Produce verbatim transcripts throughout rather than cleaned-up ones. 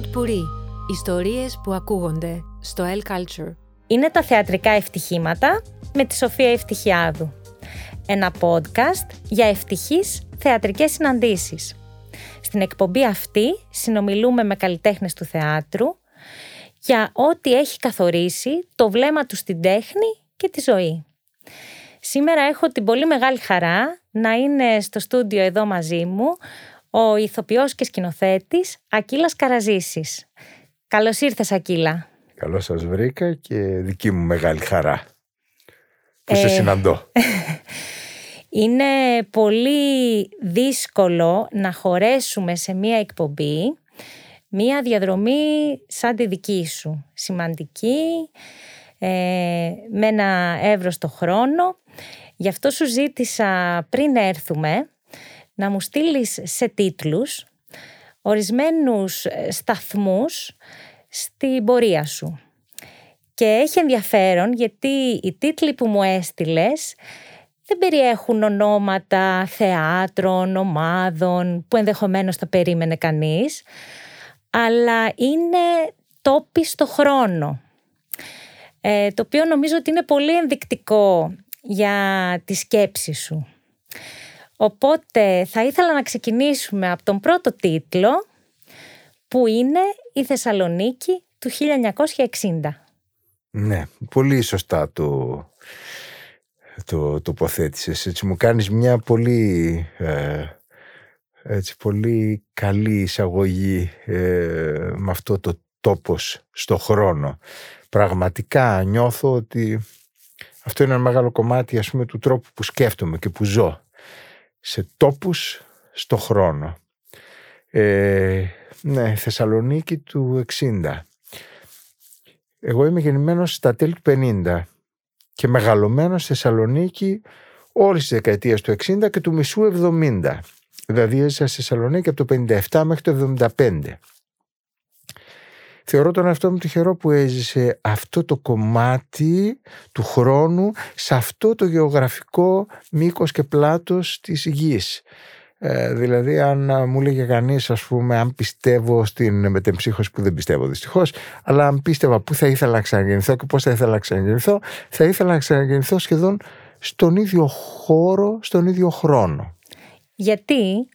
Ποτπουρί. Ιστορίες που ακούγονται στο El Culture. Είναι τα θεατρικά ευτυχήματα με τη Σοφία Ευτυχιάδου. Ένα podcast για ευτυχείς θεατρικές συναντήσεις. Στην εκπομπή αυτή συνομιλούμε με καλλιτέχνες του θεάτρου για ό,τι έχει καθορίσει το βλέμμα του στην τέχνη και τη ζωή. Σήμερα έχω την πολύ μεγάλη χαρά να είναι στο στούντιο εδώ μαζί μου ο ηθοποιός και σκηνοθέτης Ακύλας Καραζήσης. Καλώς ήρθες, Ακύλα. Καλώς σας βρήκα και δική μου μεγάλη χαρά που ε... σε συναντώ. Είναι πολύ δύσκολο να χωρέσουμε σε μία εκπομπή μία διαδρομή σαν τη δική σου. Σημαντική, ε, με ένα εύρωστο χρόνο. Γι' αυτό σου ζήτησα πριν έρθουμε να μου στείλεις σε τίτλους ορισμένους σταθμούς στην πορεία σου. Και έχει ενδιαφέρον γιατί οι τίτλοι που μου έστειλες δεν περιέχουν ονόματα θεάτρων, ομάδων που ενδεχομένως θα περίμενε κανείς, αλλά είναι τόποι στο χρόνο, ε, το οποίο νομίζω ότι είναι πολύ ενδεικτικό για τη σκέψη σου. Οπότε θα ήθελα να ξεκινήσουμε από τον πρώτο τίτλο, που είναι «Η Θεσσαλονίκη του χίλια εννιακόσια εξήντα». Ναι, πολύ σωστά το, το τοποθέτησες. Έτσι μου κάνεις μια πολύ, ε, έτσι, πολύ καλή εισαγωγή ε, με αυτό το τόπος στο χρόνο. Πραγματικά νιώθω ότι αυτό είναι ένα μεγάλο κομμάτι, ας πούμε, του τρόπου που σκέφτομαι και που ζω. Σε τόπους στο χρόνο. Ε, ναι, Θεσσαλονίκη του εξήντα. Εγώ είμαι γεννημένος στα τέλη του πενήντα και μεγαλωμένος στη Θεσσαλονίκη όλες τις δεκαετίες του εξήντα και του μισού εβδομήντα. Δηλαδή έζησα στη Θεσσαλονίκη από το πενήντα επτά μέχρι το εβδομήντα πέντε. Θεωρώ τον εαυτό μου τυχερό που έζησε αυτό το κομμάτι του χρόνου σε αυτό το γεωγραφικό μήκος και πλάτος της γης. Ε, δηλαδή αν μου λέγε κανείς, ας πούμε, αν πιστεύω στην μετεμψύχωση, που δεν πιστεύω δυστυχώς, αλλά αν πίστευα που θα ήθελα να ξαναγεννηθώ και πώς θα ήθελα να ξαναγεννηθώ, θα ήθελα να ξαναγεννηθώ σχεδόν στον ίδιο χώρο, στον ίδιο χρόνο. Γιατί...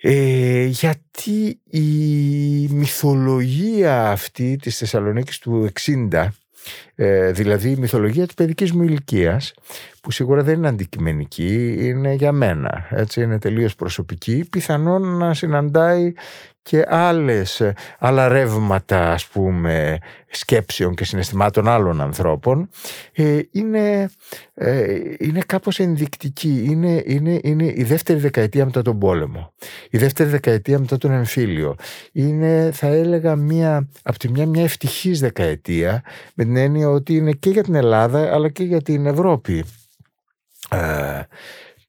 Ε, γιατί η μυθολογία αυτή της Θεσσαλονίκης του εξήντα, ε, δηλαδή η μυθολογία της παιδικής μου ηλικίας, που σίγουρα δεν είναι αντικειμενική, είναι για μένα, έτσι, είναι τελείως προσωπική, πιθανόν να συναντάει και άλλες, άλλα ρεύματα, ας πούμε, σκέψεων και συναισθημάτων άλλων ανθρώπων, ε, είναι, ε, είναι κάπως ενδεικτική. Είναι, είναι, είναι η δεύτερη δεκαετία μετά τον πόλεμο, η δεύτερη δεκαετία μετά τον εμφύλιο. Είναι, θα έλεγα, μια, από τη μια, μια ευτυχής δεκαετία, με την έννοια ότι είναι και για την Ελλάδα αλλά και για την Ευρώπη. Ε,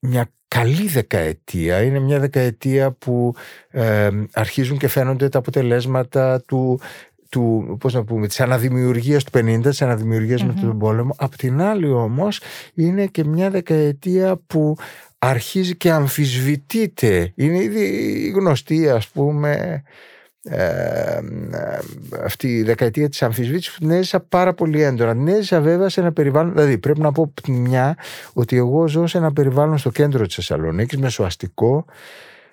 μια καλή δεκαετία, είναι μια δεκαετία που ε, αρχίζουν και φαίνονται τα αποτελέσματα του, του, πώς να πούμε, της αναδημιουργίας του πενήντα, της αναδημιουργίας mm-hmm. μετά τον πόλεμο. Απ' την άλλη όμως είναι και μια δεκαετία που αρχίζει και αμφισβητείται. Είναι ήδη γνωστή, ας πούμε, Ε, αυτή η δεκαετία της αμφισβήτησης, που την έζησα πάρα πολύ έντονα. Την έζησα βέβαια σε ένα περιβάλλον, δηλαδή πρέπει να πω από την μια ότι εγώ ζω σε ένα περιβάλλον στο κέντρο της Θεσσαλονίκης, μεσοαστικό,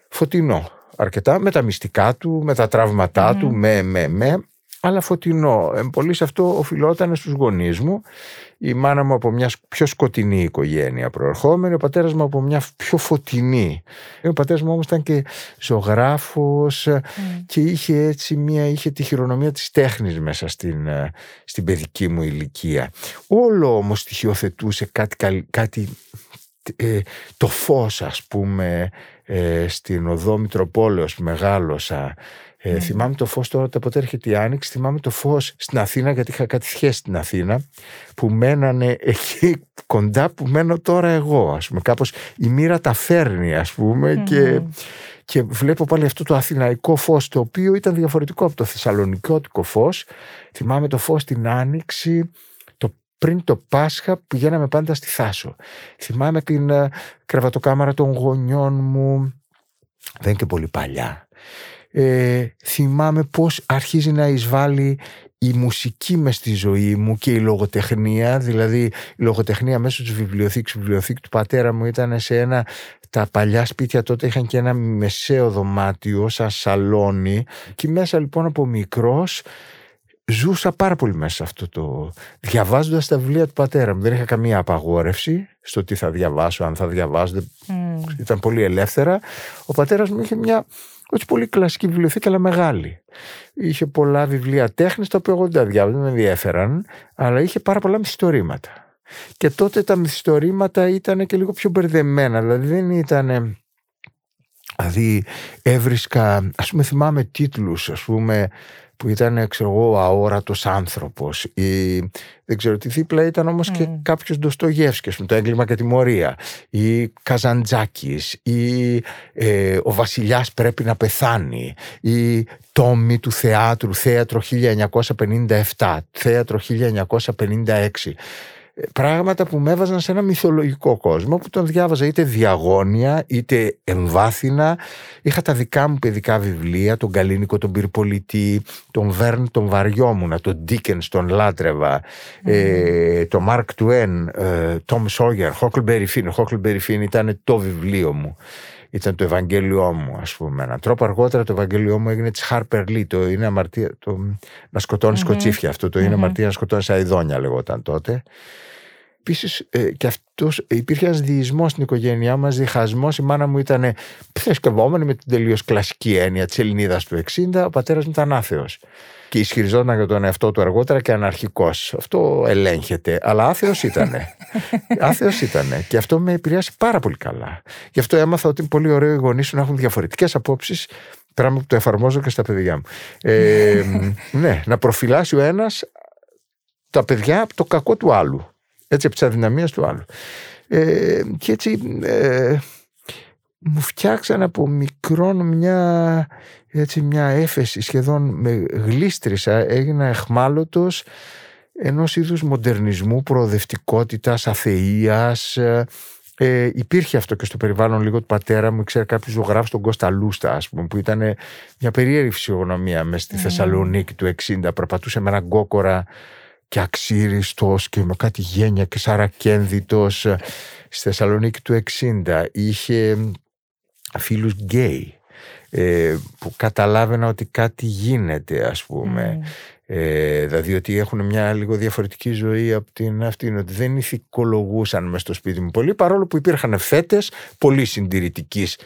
φωτεινό αρκετά, με τα μυστικά του, με τα τραύματά mm. του, με, με, με αλλά φωτεινό. Ε, πολύ σε αυτό οφειλόταν στους γονείς μου. Η μάνα μου από μια πιο σκοτεινή οικογένεια προερχόμενη, ο πατέρας μου από μια πιο φωτεινή. Ο πατέρας μου όμως ήταν και ζωγράφος mm. και είχε έτσι μια, είχε τη χειρονομία της τέχνης μέσα στην, στην παιδική μου ηλικία. Όλο όμως στοιχειοθετούσε κάτι, κάτι ε, το φως, ας πούμε, ε, στην οδό Μητροπόλεως που μεγάλωσα. Ε, mm. Θυμάμαι το φως τώρα, τα ποτέ έρχεται η Άνοιξη. Θυμάμαι το φως στην Αθήνα, γιατί είχα κάτι σχέση στην Αθήνα, που μένανε εκεί κοντά που μένω τώρα εγώ, ας πούμε. Κάπως η μοίρα τα φέρνει, ας πούμε, mm. και, και βλέπω πάλι αυτό το αθηναϊκό φως, το οποίο ήταν διαφορετικό από το θεσσαλονικιώτικο φως. Θυμάμαι το φως στην Άνοιξη, το, πριν το Πάσχα, πηγαίναμε πάντα στη Θάσο. Θυμάμαι την uh, κρεβατοκάμαρα των γονιών μου, δεν είναι και πολύ παλιά. ε, θυμάμαι πώς αρχίζει να εισβάλλει η μουσική μες στη ζωή μου και η λογοτεχνία. Δηλαδή η λογοτεχνία μέσω της βιβλιοθήκης. Η βιβλιοθήκη του πατέρα μου ήταν σε ένα, τα παλιά σπίτια τότε είχαν και ένα μεσαίο δωμάτιο σαν σαλόνι, και μέσα λοιπόν από μικρός ζούσα πάρα πολύ μέσα σε αυτό το, διαβάζοντας τα βιβλία του πατέρα μου. Δεν είχα καμία απαγόρευση στο τι θα διαβάσω, αν θα διαβάζω. Mm. Ήταν πολύ ελεύθερα. Ο πατέρας μου είχε μια όχι πολύ κλασική βιβλιοθήκη, αλλά μεγάλη. Είχε πολλά βιβλία τέχνης, τα οποία εγώ δεν τα διάβαζα, δεν με ενδιαφέραν, αλλά είχε πάρα πολλά μυθιστορήματα. Και τότε τα μυθιστορήματα ήταν και λίγο πιο μπερδεμένα, δηλαδή δεν ήταν. Δηλαδή έβρισκα, ας πούμε, θυμάμαι τίτλους, ας πούμε, που ήταν, ξέρω εγώ, αόρατος άνθρωπος, ή δεν ξέρω τι, δίπλα ήταν όμως mm. και κάποιος Ντοστογεύσκης με το έγκλημα και τιμωρία, ή Καζαντζάκης, ή ε, ο βασιλιάς πρέπει να πεθάνει, ή τόμοι του θεάτρου, θέατρο χίλια εννιακόσια πενήντα επτά, θέατρο χίλια εννιακόσια πενήντα έξι. Πράγματα που με έβαζαν σε ένα μυθολογικό κόσμο που τον διάβαζα είτε διαγώνια είτε εμβάθυνα. Είχα τα δικά μου παιδικά βιβλία, τον Καλίνικο, τον Πυρπολιτή, τον Βέρν, τον Βαριόμουνα, τον Ντίκενς, τον Λάτρεβα, mm. ε, τον Μάρκ Τουέν, Τόμ Σόγερ, Χόκλμπερι Φιν. Ο Χόκλμπερι Φιν ήταν το βιβλίο μου, ήταν το Ευαγγέλιό μου, ας πούμε. Έναν τρόπο αργότερα το Ευαγγέλιό μου έγινε της Χάρπερ Λί, το είναι αμαρτία, το, να σκοτώνεις mm-hmm. κοτσίφια, αυτό το mm-hmm. είναι αμαρτία να σκοτώνεις αηδόνια λεγόταν τότε. Επίσης ε, και αυτός, υπήρχε ένας διεισμός στην οικογένειά μας, διχασμός. Η μάνα μου ήταν θρησκευόμενη με την τελείως κλασική έννοια της Ελληνίδας του εξήντα, ο πατέρας μου ήταν άθεος. Και ισχυριζόταν για τον εαυτό του αργότερα και αναρχικός. Αυτό ελέγχεται. Αλλά άθεος ήτανε. Άθεος ήτανε. Και αυτό με επηρεάσει πάρα πολύ καλά. Γι' αυτό έμαθα ότι είναι πολύ ωραίο οι γονείς σου να έχουν διαφορετικές απόψεις. Πράγμα που το εφαρμόζω και στα παιδιά μου. Ε, ναι, να προφυλάσει ο ένας τα παιδιά από το κακό του άλλου. Έτσι, από τις αδυναμίες του άλλου. Ε, και έτσι. Ε, μου φτιάξαν από μικρόν μια, έτσι, μια έφεση, σχεδόν με γλίστρισα, έγινα εχμάλωτος ενός είδους μοντερνισμού, προοδευτικότητας, αθείας. Ε, υπήρχε αυτό και στο περιβάλλον λίγο του πατέρα μου, ξέρω κάποιους ζωγράφους, τον Κώστα Λούστα, ας πούμε, που ήταν μια περίεργη φυσιογνωμία μες στη mm. Θεσσαλονίκη του εξήντα, περπατούσε με έναν κόκορα και αξίριστος και με κάτι γένεια και σαρακένδυτος. Στη Θεσσαλονίκη του εξήντα είχε φίλους γκέι ε, που καταλάβαινα ότι κάτι γίνεται, ας πούμε. Mm. Ε, δηλαδή ότι έχουν μια λίγο διαφορετική ζωή από την αυτήν, ότι δεν ηθικολογούσαν μες στο σπίτι μου πολύ, παρόλο που υπήρχαν φέτες πολύ συντηρητικής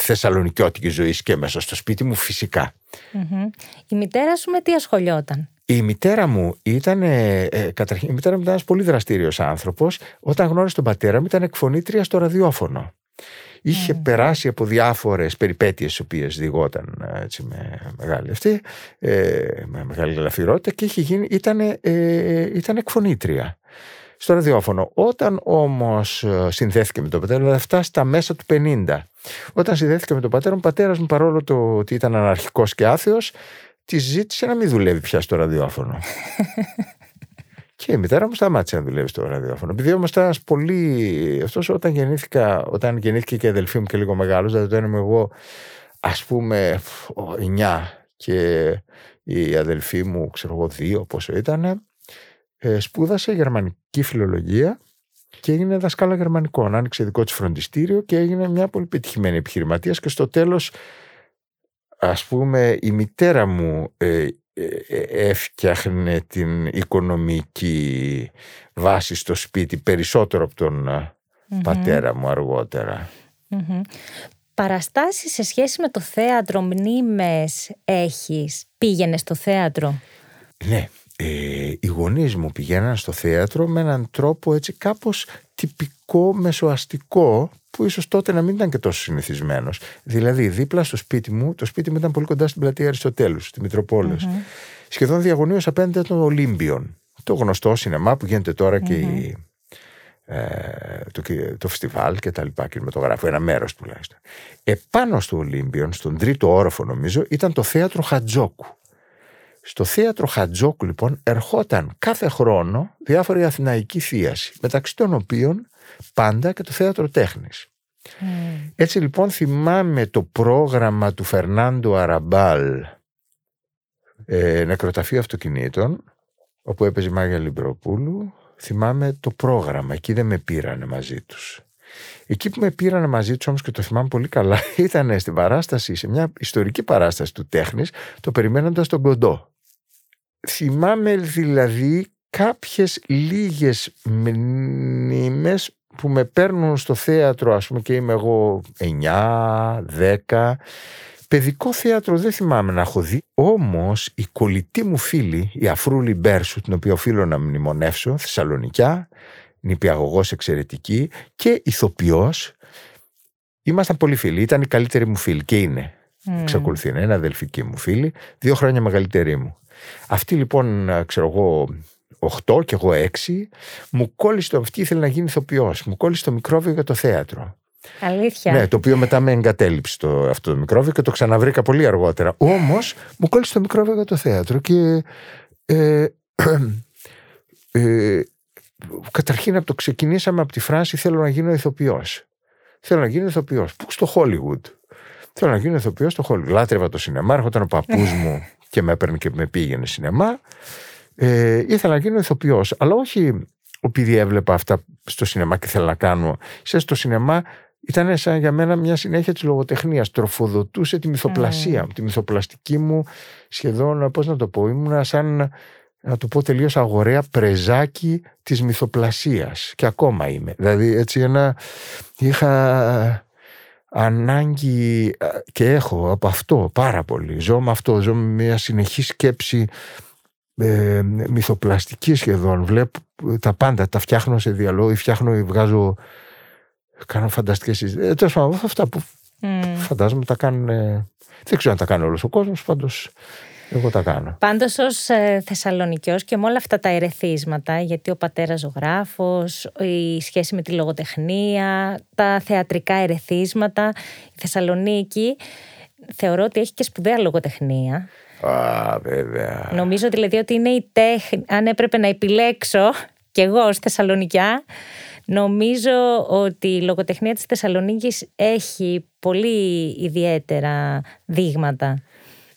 θεσσαλονικιώτικης ζωής και μέσα στο σπίτι μου, φυσικά. Mm-hmm. Η μητέρα σου με τι ασχολιόταν? Η μητέρα μου ήταν, ε, καταρχήν, η μητέρα μου ήταν ένας πολύ δραστήριος άνθρωπος. Όταν γνώρισε τον πατέρα μου ήταν εκφωνήτρια στο ραδιόφωνο. Είχε mm. περάσει από διάφορες περιπέτειες τις οποίες διηγόταν έτσι, με μεγάλη αυτή, ε, με μεγάλη ελαφυρότητα, και είχε γίνει, ήταν, ε, ήταν εκφωνήτρια στο ραδιόφωνο. Όταν όμως συνδέθηκε με τον πατέρα μου, θα φτάσει στα μέσα του πενήντα. Όταν συνδέθηκε με τον πατέρα μου, ο πατέρας μου, παρόλο το ότι ήταν αναρχικός και άθεος, τη ζήτησε να μην δουλεύει πια στο ραδιόφωνο. Και η μητέρα μου σταμάτησε να δουλεύει στο ραδιόφωνο. Επειδή όμως ήταν πολύ. Αυτός όταν γεννήθηκα, όταν γεννήθηκε και η αδελφή μου και λίγο μεγάλος, δηλαδή το ένομαι εγώ, ας πούμε, εννιά και η αδελφή μου, ξέρω εγώ, δύο, πόσο ήταν, σπούδασε γερμανική φιλολογία και έγινε δασκάλα γερμανικών. Άνοιξε δικό της φροντιστήριο και έγινε μια πολύ πετυχημένη επιχειρηματίας, και στο τέλος, ας πούμε, η μητέρα μου ε, ε, έφτιαχνε την οικονομική βάση στο σπίτι περισσότερο από τον mm-hmm. πατέρα μου αργότερα. Mm-hmm. Παραστάσεις σε σχέση με το θέατρο, μνήμες έχεις? Πήγαινε στο θέατρο? Ναι, ε, οι γονείς μου πηγαίναν στο θέατρο με έναν τρόπο έτσι κάπως τυπικό, μεσοαστικό, που ίσως τότε να μην ήταν και τόσο συνηθισμένος. Δηλαδή, δίπλα στο σπίτι μου, το σπίτι μου ήταν πολύ κοντά στην πλατεία Αριστοτέλου, στη Μητροπόλεως. Mm-hmm. Σχεδόν διαγωνίως απέναντι στον Ολύμπιον. Το γνωστό σινεμά που γίνεται τώρα mm-hmm. και η, ε, το, το φεστιβάλ και τα λοιπά, κινηματογράφο, ένα μέρος τουλάχιστον. Επάνω στο Ολύμπιον, στον τρίτο όροφο νομίζω, ήταν το θέατρο Χατζόκου. Στο θέατρο Χατζόκου, λοιπόν, ερχόταν κάθε χρόνο διάφορη αθηναϊκή θίαση, μεταξύ των οποίων πάντα και το θέατρο τέχνης. Mm. Έτσι λοιπόν θυμάμαι το πρόγραμμα του Φερνάντο Αραμπάλ, ε, νεκροταφείο αυτοκινήτων, όπου έπαιζε η Μάγια Λιμπροπούλου. Θυμάμαι το πρόγραμμα, εκεί δεν με πήρανε μαζί τους. Εκεί που με πήρανε μαζί τους όμως, και το θυμάμαι πολύ καλά, ήταν στην παράσταση, σε μια ιστορική παράσταση του Τέχνης, το Περιμένοντας τον Κοντό. Θυμάμαι δηλαδή κάποιες λίγες μνήμες που με παίρνουν στο θέατρο, ας πούμε, και είμαι εγώ εννιά, δέκα. Παιδικό θέατρο δεν θυμάμαι να έχω δει, όμως η κολλητή μου φίλη, η Αφρούλη Μπέρσου, την οποία οφείλω να μνημονεύσω, Θεσσαλονικιά, νηπιαγωγός εξαιρετική και ηθοποιός, ήμασταν πολύ φίλοι, ήταν η καλύτερη μου φίλη και είναι, mm. εξακολουθεί να είναι αδελφική μου φίλη, δύο χρόνια μεγαλύτερη μου. Αυτή λοιπόν, ξέρω εγώ, οκτώ και εγώ έξι, μου κόλλησε το, αυτή ήθελε να γίνει ηθοποιός, μου κόλλησε το μικρόβιο για το θέατρο. Αλήθεια. Ναι, το οποίο μετά με εγκατέλειψε το, αυτό το μικρόβιο και το ξαναβρήκα πολύ αργότερα. Όμως μου κόλλησε το μικρόβιο για το θέατρο και ε, ε, καταρχήν από το ξεκινήσαμε από τη φράση θέλω να γίνω ηθοποιός. Θέλω να γίνω ηθοποιός. Πού? Στο Hollywood. Θέλω να γίνω ηθοποιός στο Hollywood. Λάτρευα το σινεμά, έρχονταν ο παππούς μου και με έπαιρνε και με πήγαινε σινεμά. Ε, ήθελα να γίνω ηθοποιός, αλλά όχι επειδή έβλεπα αυτά στο σινεμά και θέλω να κάνω. Σε στο σινεμά ήταν σαν για μένα μια συνέχεια της λογοτεχνίας. Τροφοδοτούσε τη μυθοπλασία μου, mm. τη μυθοπλαστική μου σχεδόν, πώς να το πω, ήμουνα σαν, να το πω τελείως αγοραία, πρεζάκι της μυθοπλασίας. Και ακόμα είμαι. Δηλαδή έτσι ένα, είχα ανάγκη και έχω από αυτό πάρα πολύ. Ζω με αυτό, ζω με μια συνεχή σκέψη ε, μυθοπλαστική σχεδόν. Βλέπω τα πάντα, τα φτιάχνω σε διαλόγο ή φτιάχνω ή βγάζω, κάνω φανταστικές συζητήσεις. Τέλος πάντων, αυτά που mm. φαντάζομαι τα κάνουν, δεν ξέρω αν τα κάνει όλος ο κόσμος, πάντως εγώ τα κάνω. Πάντως ως ε, Θεσσαλονικιός και με όλα αυτά τα ερεθίσματα, γιατί ο πατέρας ζωγράφος, η σχέση με τη λογοτεχνία, τα θεατρικά ερεθίσματα, η Θεσσαλονίκη θεωρώ ότι έχει και σπουδαία λογοτεχνία. Α, βέβαια. Νομίζω δηλαδή ότι είναι η τέχνη. Αν έπρεπε να επιλέξω κι εγώ ως Θεσσαλονικιά, νομίζω ότι η λογοτεχνία της Θεσσαλονίκης έχει πολύ ιδιαίτερα δείγματα.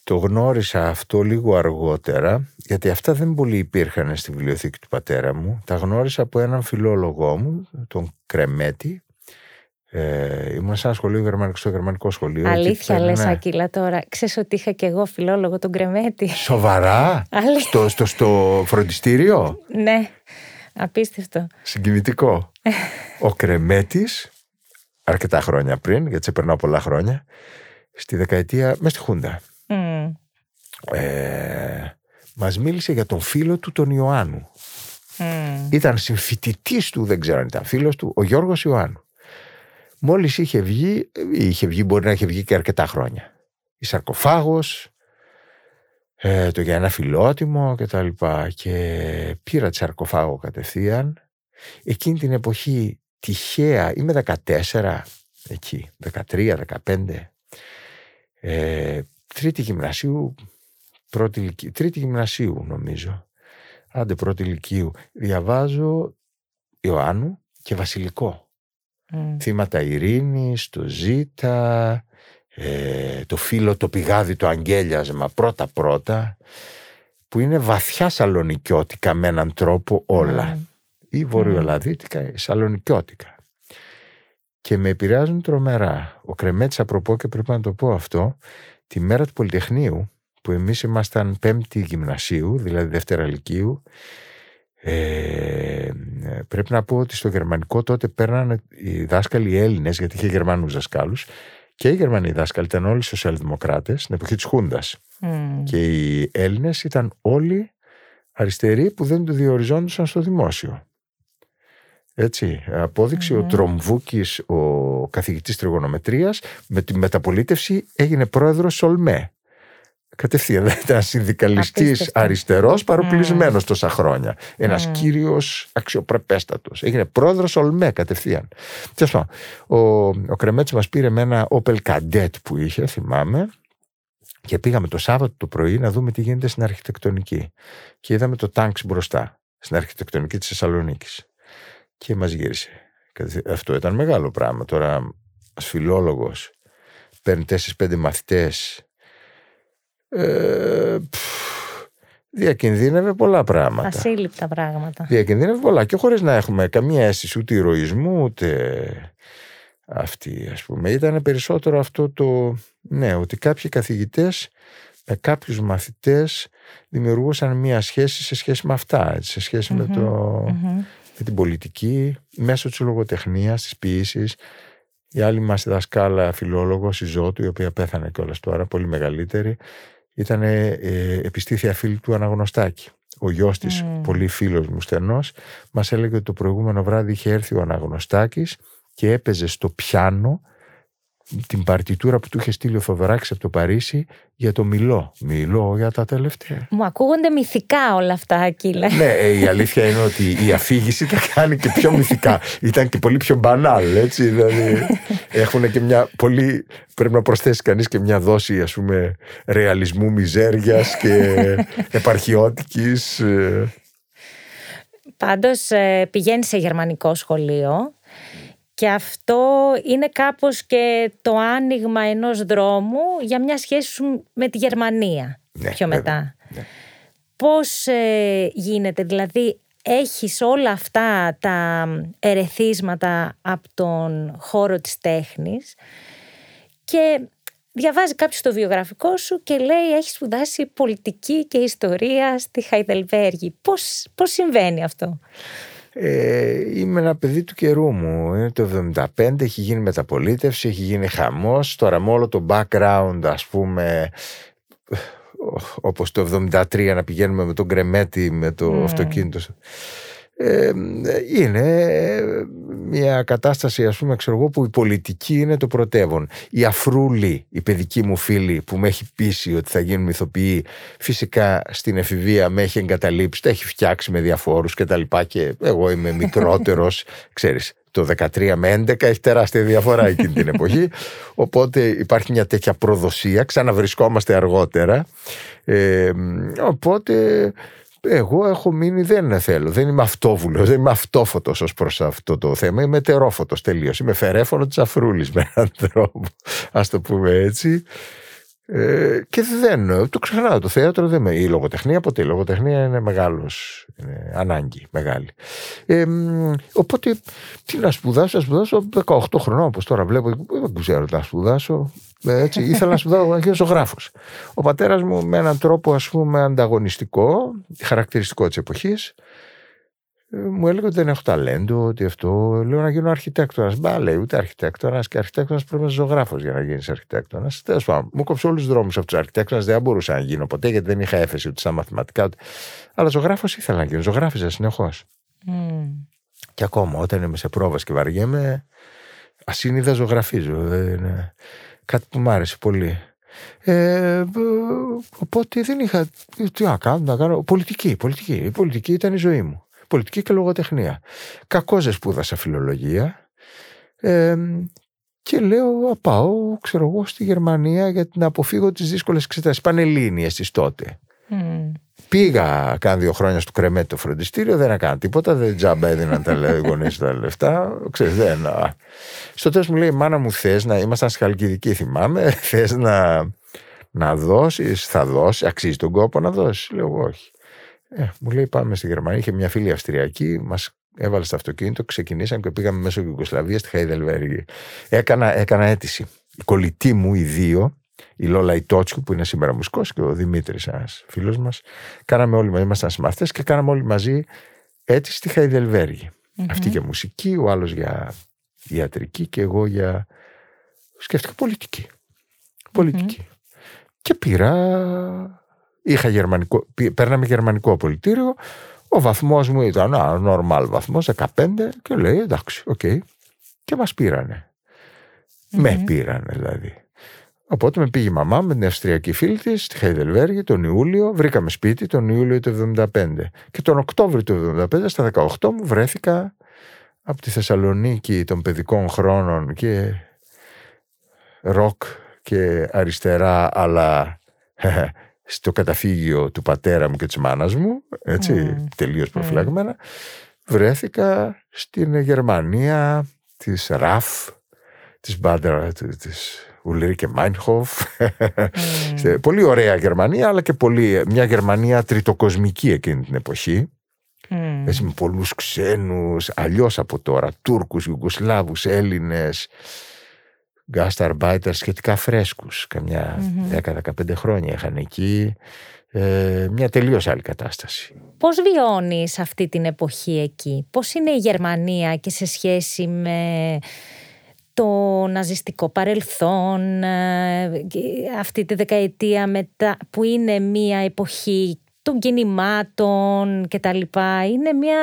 Το γνώρισα αυτό λίγο αργότερα, γιατί αυτά δεν πολύ υπήρχαν στη βιβλιοθήκη του πατέρα μου. Τα γνώρισα από έναν φιλόλογό μου, τον Κρεμέτη. Ε, ήμουν σε ένα σχολείο γερμανικό, στο γερμανικό σχολείο. Αλήθεια λες, ναι. Ακύλα, τώρα ξέρεις ότι είχα και εγώ φιλόλογο τον Κρεμέτη? Σοβαρά? στο, στο, στο φροντιστήριο? Ναι, απίστευτο. Συγκινητικό. Ο Κρεμέτης αρκετά χρόνια πριν, γιατί σε περνάω πολλά χρόνια, στη δεκαετία μες στη Χούντα, mm. ε, μας μίλησε για τον φίλο του τον Ιωάννου. mm. Ήταν συμφοιτητής του, δεν ξέρω αν ήταν φίλος του, ο Γιώργος Ιωάννου. Μόλις είχε βγει, είχε βγει, μπορεί να είχε βγει και αρκετά χρόνια, η Σαρκοφάγος, ε, το Για ένα φιλότιμο και τα λοιπά, και πήρα τη Σαρκοφάγο κατευθείαν. Εκείνη την εποχή τυχαία, είμαι δεκατέσσερα, εκεί, δεκατρία δεκαπέντε, ε, τρίτη γυμνασίου, πρώτη, τρίτη γυμνασίου νομίζω, άντε πρώτη λυκείου, διαβάζω Ιωάννου και Βασιλικό. Mm. Θύματα ειρήνης, το Ζήτα, ε, το φίλο το πηγάδι, το αγγέλιασμα, πρώτα πρώτα, που είναι βαθιά σαλονικιώτικα με έναν τρόπο όλα, mm. ή βορειοελλαδίτικα ή σαλονικιώτικα, και με επηρεάζουν τρομερά. Ο Κρεμέτης, απροπό, και πρέπει να το πω αυτό, τη μέρα του Πολυτεχνείου, που εμείς ήμασταν πέμπτη γυμνασίου, δηλαδή δεύτερα λυκείου, Ε, πρέπει να πω ότι στο γερμανικό τότε παίρνανε οι δάσκαλοι οι Έλληνες, γιατί είχε Γερμανούς δασκάλους, και οι Γερμανοί δάσκαλοι ήταν όλοι σοσιαλδημοκράτες στην εποχή της Χούντας, mm. και οι Έλληνες ήταν όλοι αριστεροί που δεν του διοριζόντουσαν στο δημόσιο. Έτσι, απόδειξη, mm. ο Τρομβούκης, ο καθηγητής τριγωνομετρίας, με τη μεταπολίτευση έγινε πρόεδρος Σολμέ. Κατευθείαν, δεν ήταν συνδικαλιστής αριστερός, παροπλισμένος mm. τόσα χρόνια. Ένας mm. κύριος αξιοπρεπέστατος. Έγινε πρόεδρος Ολμέ κατευθείαν. Ο, ο Κρεμέτης μας πήρε με ένα Opel Kadett που είχε, θυμάμαι, και πήγαμε το Σάββατο το πρωί να δούμε τι γίνεται στην αρχιτεκτονική. Και είδαμε το Τάνξ μπροστά, στην αρχιτεκτονική της Θεσσαλονίκης. Και μας γύρισε. Αυτό ήταν μεγάλο πράγμα. Τώρα ένας φιλόλογος, παίρνει τέσσερις πέντε μαθητές, ε, που, διακινδύνευε πολλά πράγματα. Ασύλληπτα πράγματα. Διακινδύνευε πολλά και χωρίς να έχουμε καμία αίσθηση ούτε ηρωισμού ούτε αυτή, ας πούμε. Ήταν περισσότερο αυτό το, ναι, ότι κάποιοι καθηγητές με κάποιους μαθητές δημιουργούσαν μία σχέση σε σχέση με αυτά, σε σχέση mm-hmm. με το... Mm-hmm. με την πολιτική, μέσω της λογοτεχνίας, της ποιήσης. Η άλλη μας δασκάλα φιλόλογος, η Ζώτου, η οποία πέθανε κιόλας τώρα, πολύ μεγαλύτερη, ήταν ε, επιστήθεια φίλη του Αναγνωστάκη. Ο γιος mm. της, πολύ φίλος μου στενός, μας έλεγε ότι το προηγούμενο βράδυ είχε έρθει ο Αναγνωστάκης και έπαιζε στο πιάνο την παρτιτούρα που του είχε στείλει ο Φοβεράκης από το Παρίσι για το Μιλό. Μιλό για τα τελευταία. Μου ακούγονται μυθικά όλα αυτά, Ακύλε. Ναι, η αλήθεια είναι ότι η αφήγηση τα κάνει και πιο μυθικά. Ήταν και πολύ πιο μπανάλ, έτσι. Δηλαδή έχουν και μια πολύ. Πρέπει να προσθέσει κανείς και μια δόση, ας πούμε, ρεαλισμού, μιζέριας και επαρχιώτικης. Πάντως, πηγαίνει σε γερμανικό σχολείο. Και αυτό είναι κάπως και το άνοιγμα ενός δρόμου για μια σχέση σου με τη Γερμανία, ναι, πιο μετά. Ναι. Πώς ε, γίνεται, δηλαδή έχεις όλα αυτά τα ερεθίσματα από τον χώρο της τέχνης και διαβάζει κάποιος το βιογραφικό σου και λέει έχεις σπουδάσει πολιτική και ιστορία στη Χαϊδελβέργη. Πώς, πώς συμβαίνει αυτό? Ε, είμαι ένα παιδί του καιρού μου. Είναι το εβδομήντα πέντε, έχει γίνει μεταπολίτευση, έχει γίνει χαμός. Τώρα με όλο το background, ας πούμε, όπως το εβδομήντα τρία να πηγαίνουμε με τον Γκρεμέτη, με το mm. αυτοκίνητο, ε, είναι μια κατάσταση, ας πούμε, ξέρω εγώ, που η πολιτική είναι το πρωτεύον. Η Αφρούλη, η παιδική μου φίλη που με έχει πείσει ότι θα γίνουμε ηθοποιοί, φυσικά στην εφηβεία με έχει εγκαταλείψει, τα έχει φτιάξει με διαφόρους και τα λοιπά, και εγώ είμαι μικρότερος, ξέρεις, το δεκατρία με έντεκα έχει τεράστια διαφορά εκείνη την εποχή, οπότε υπάρχει μια τέτοια προδοσία, ξαναβρισκόμαστε αργότερα, ε, οπότε... Εγώ έχω μείνει, δεν θέλω, δεν είμαι αυτόβουλος, δεν είμαι αυτόφωτος ως προς αυτό το θέμα. Είμαι ετερόφωτος τελείως. Είμαι φερέφωνο της Αφρούλης με έναν τρόπο, ας το πούμε έτσι. Ε, και δεν, το ξεχνάω, το θέατρο δεν με. Η λογοτεχνία ποτέ. Η λογοτεχνία είναι μεγάλος, είναι ανάγκη μεγάλη. Ε, οπότε τι να σπουδάσω, να σπουδάσω δεκαοκτώ χρονών, όπως τώρα βλέπω, δεν ξέρω τι να σπουδάσω. Έτσι, ήθελα να σπουδάσω να γίνω ζωγράφος. Ο πατέρας μου με έναν τρόπο, ας πούμε, ανταγωνιστικό, χαρακτηριστικό της εποχής, μου έλεγε ότι δεν έχω ταλέντο, ότι αυτό. Λέω να γίνω αρχιτέκτονας. Μπα, λέει, ούτε αρχιτέκτονας, και αρχιτέκτονας πρέπει να είσαι ζωγράφος για να γίνεις αρχιτέκτονας. Τέλος πάντων, μου κόψε όλους τους δρόμους από τους αρχιτέκτονες, δεν μπορούσα να γίνω ποτέ γιατί δεν είχα έφεση ούτε στα μαθηματικά. Ούτε... Αλλά ζωγράφος ήθελα να γίνω, ζωγράφιζα συνεχώς. Mm. Και ακόμα όταν είμαι σε πρόβες και βαριέμαι, ασύνειδα ζωγραφίζω. Δεν... Κάτι που μου άρεσε πολύ. Ε, οπότε δεν είχα. Τι να κάνω, να κάνω. Πολιτική, πολιτική. Η πολιτική ήταν η ζωή μου. Πολιτική και λογοτεχνία. Κακόζε σπούδασα φιλολογία. Ε, και λέω, πάω, ξέρω εγώ, στη Γερμανία για να αποφύγω τις δύσκολες εξετάσεις. Πανελλήνιες τις τότε. Mm. Πήγα, κάνω δύο χρόνια στο Κρεμέτη το φροντιστήριο, δεν έκανα τίποτα, δεν τζάμπα έδιναν τα γονείς τα λεφτά, ξέρεις, δεν. Στο τέλος μου λέει, μάνα μου, θες να, ήμασταν στη Χαλκιδική θυμάμαι, θες να, να δώσεις, θα δώσεις, αξίζει τον κόπο να δώσεις? Λέω, όχι. Ε, μου λέει, πάμε στη Γερμανία, είχε μια φίλη Αυστριακή, μας έβαλε στο αυτοκίνητο, ξεκινήσαμε και πήγαμε μέσω Γιουγκοσλαβία στη Χαϊδελβέργη. Έκανα, έκανα αίτηση. Οι κολλητοί μου, οι δύο, η Λόλα Ιτότσου που είναι σήμερα μουσικός και ο Δημήτρης, ένας φίλος μας, κάναμε όλοι μαζί, ήμασταν συμμαθητές και κάναμε όλοι μαζί έτσι στη Χαϊδελβέργη. Mm-hmm. Αυτή για μουσική, ο άλλος για ιατρική και εγώ για... Σκέφτηκα πολιτική. Πολιτική. Mm-hmm. Και πήρα... Είχα γερμανικό... Παίρναμε γερμανικό πολιτήριο. Ο βαθμός μου ήταν ένα normal βαθμός, δεκαπέντε, και λέει εντάξει, οκ. Okay. Και μας πήρανε. Mm-hmm. Με πήρανε δηλαδή. Οπότε με πήγε η μαμά με την Αυστριακή φίλη της στη Χαϊδελβέργη τον Ιούλιο. Βρήκαμε σπίτι τον Ιούλιο του εβδομήντα πέντε. Και τον Οκτώβριο του εβδομήντα πέντε, στα δεκαοκτώ μου, βρέθηκα από τη Θεσσαλονίκη των παιδικών χρόνων και ροκ και αριστερά, αλλά στο καταφύγιο του πατέρα μου και της μάνας μου, έτσι, mm. τελείως προφυλαγμένα. Mm. Βρέθηκα στην Γερμανία της Ραφ, της μπάντα της Ουλρί και Μάινχοφ. Mm. Πολύ ωραία Γερμανία, αλλά και πολύ, μια Γερμανία τριτοκοσμική εκείνη την εποχή. Mm. Έτσι, με πολλούς ξένους, αλλιώς από τώρα, Τούρκους, Ιουγκοσλάβους, Έλληνες, γκάσταρμπάιτερ σχετικά φρέσκους. Καμιά mm-hmm. δέκα δεκαπέντε χρόνια είχαν εκεί. Ε, μια τελείως άλλη κατάσταση. Πώς βιώνεις αυτή την εποχή εκεί? Πώς είναι η Γερμανία και σε σχέση με το ναζιστικό παρελθόν, αυτή τη δεκαετία μετά, που είναι μια εποχή των κινημάτων και τα λοιπά? Είναι μια...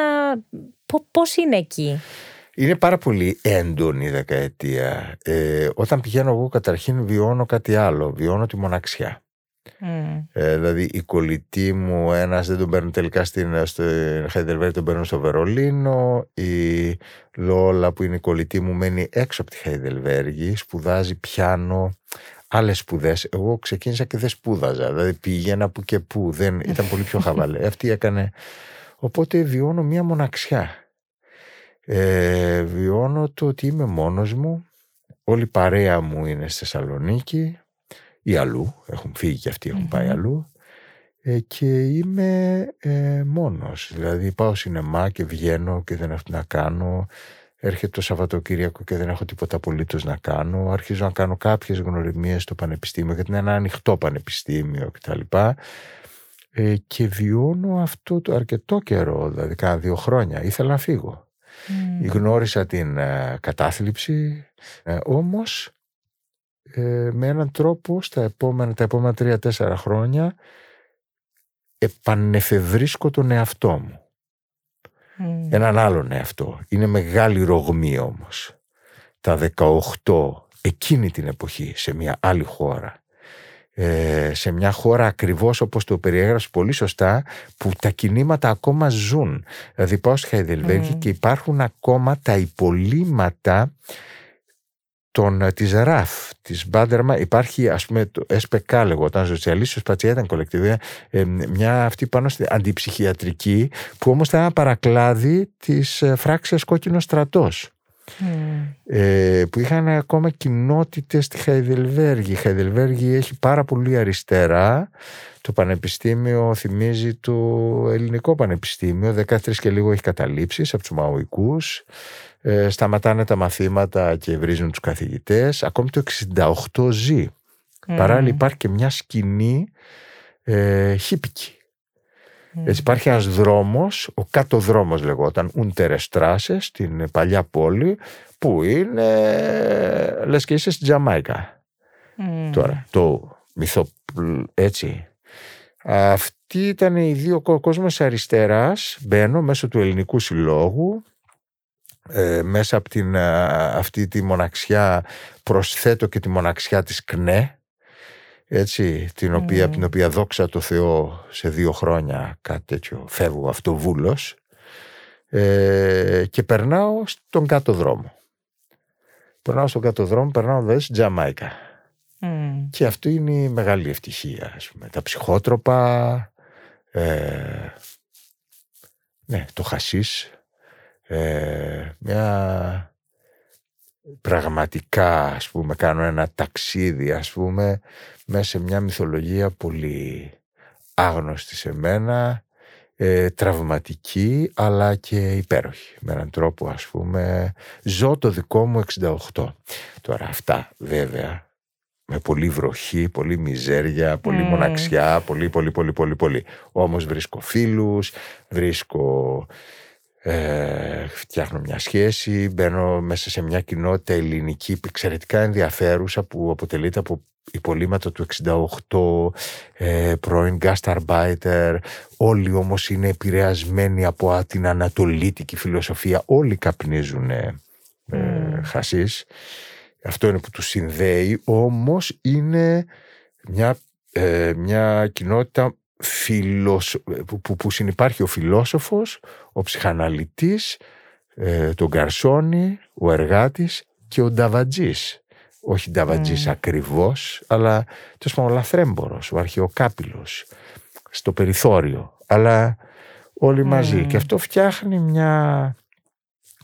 Πώς είναι εκεί? Είναι πάρα πολύ έντονη η δεκαετία. Ε, όταν πηγαίνω εγώ, καταρχήν βιώνω κάτι άλλο. Βιώνω τη μοναξιά. Mm. Ε, δηλαδή η κολλητή μου, ένας δεν τον παίρνω τελικά στην, στην Χαϊδελβέργη, τον παίρνω στο Βερολίνο. Η Λόλα που είναι η κολλητή μου μένει έξω από τη Χαϊδελβέργη, σπουδάζει πιάνο, άλλες σπουδές. Εγώ ξεκίνησα και δεν σπούδαζα, δηλαδή πήγαινα που και που, δεν, ήταν πολύ πιο χαβαλέ. Αυτή έκανε, οπότε βιώνω μια μοναξιά, ε, βιώνω το ότι είμαι μόνος μου, όλη η παρέα μου είναι στη Θεσσαλονίκη ή αλλού, έχουν φύγει και αυτοί, έχουν πάει αλλού, ε, και είμαι ε, μόνος. Δηλαδή πάω σινεμά και βγαίνω και δεν έχω τι να κάνω, έρχεται το Σαββατοκύριακο και δεν έχω τίποτα απολύτως να κάνω, αρχίζω να κάνω κάποιες γνωριμίες στο πανεπιστήμιο, γιατί είναι ένα ανοιχτό πανεπιστήμιο κτλ. Ε, και βιώνω αυτό το αρκετό καιρό, δηλαδή κάνα δύο χρόνια, ήθελα να φύγω. Mm. Γνώρισα την ε, κατάθλιψη, ε, όμως... Ε, με έναν τρόπο στα επόμενα, τα επόμενα τρία τέσσερα χρόνια επανεφευρίσκω τον εαυτό μου, mm. έναν άλλον εαυτό. Είναι μεγάλη ρογμή όμως τα δεκαοκτώ εκείνη την εποχή σε μια άλλη χώρα, ε, σε μια χώρα ακριβώς όπως το περιέγραψε πολύ σωστά, που τα κινήματα ακόμα ζουν. Δηλαδή πάω στη Χαϊδελβέργη mm. και υπάρχουν ακόμα τα υπολείμματα Τον, της ΡΑΦ, της Μπάντερμαν. Υπάρχει, ας πούμε, το ΕΣΠΕΚΑ λεγόταν, Σοσιαλίστες Πατσιέταν Κολεκτιβία, ε, μια αυτή πάνω στην αντιψυχιατρική, που όμως ήταν ένα παρακλάδι της φράξης Κόκκινος Στρατός. Mm. Ε, που είχαν ακόμα κοινότητες στη Χαϊδελβέργη. Η Χαϊδελβέργη έχει πάρα πολύ αριστερά. Το πανεπιστήμιο θυμίζει το ελληνικό πανεπιστήμιο. δεκατρία και λίγο έχει καταλήψεις από τους μαοϊκούς. Ε, σταματάνε τα μαθήματα και βρίζουν τους καθηγητές. Ακόμη το εξήντα οκτώ ζει. Mm. Παράλληλα υπάρχει και μια σκηνή ε, χίπικη. Έτσι, υπάρχει ένας δρόμος, ο κάτω δρόμος λεγόταν, Unterstraße, στην παλιά πόλη, που είναι, λες και είσαι στη Τζαμάικα. Mm. Τώρα, το μυθο, έτσι. Αυτοί ήταν οι δύο κόσμος αριστεράς, μπαίνω μέσω του Ελληνικού Συλλόγου, ε, μέσα από την, αυτή τη μοναξιά, προσθέτω και τη μοναξιά της ΚΝΕ, έτσι, την οποία, mm. από την οποία δόξα το Θεό σε δύο χρόνια κάτι τέτοιο φεύγω αυτοβούλος, ε, και περνάω στον κάτω δρόμο περνάω στον κάτω δρόμο περνάω βέβαια στην Τζαμάικα, mm. και αυτή είναι η μεγάλη ευτυχία, ας πούμε, τα ψυχότροπα, ε, ναι, το χασίς, ε, μια πραγματικά, ας πούμε, κάνω ένα ταξίδι, ας πούμε, μέσα σε μια μυθολογία πολύ άγνωστη σε μένα, ε, τραυματική αλλά και υπέροχη με έναν τρόπο, ας πούμε. Ζω το δικό μου εξήντα οκτώ. Τώρα αυτά βέβαια με πολύ βροχή, πολύ μιζέρια, πολύ mm. μοναξιά, πολύ πολύ πολύ πολύ πολύ. Όμως βρίσκω φίλους, βρίσκω... Ε, φτιάχνω μια σχέση, μπαίνω μέσα σε μια κοινότητα ελληνική εξαιρετικά ενδιαφέρουσα, που αποτελείται από υπολείμματα του εξήντα οκτώ, ε, πρώην γκάσταρμπάιτερ, όλοι όμως είναι επηρεασμένοι από την ανατολίτικη φιλοσοφία, όλοι καπνίζουν ε, mm. χασίς, αυτό είναι που τους συνδέει, όμως είναι μια, ε, μια κοινότητα Φιλοσο... Που, που, που συνυπάρχει ο φιλόσοφος, ο ψυχαναλυτής, ε, τον γκαρσόνι, ο εργάτης και ο νταβατζής. Όχι νταβατζής mm. ακριβώς, αλλά το σπάω, ο λαθρέμπορος, ο αρχαιοκάπηλος, στο περιθώριο, αλλά όλοι μαζί. Mm. Και αυτό φτιάχνει μια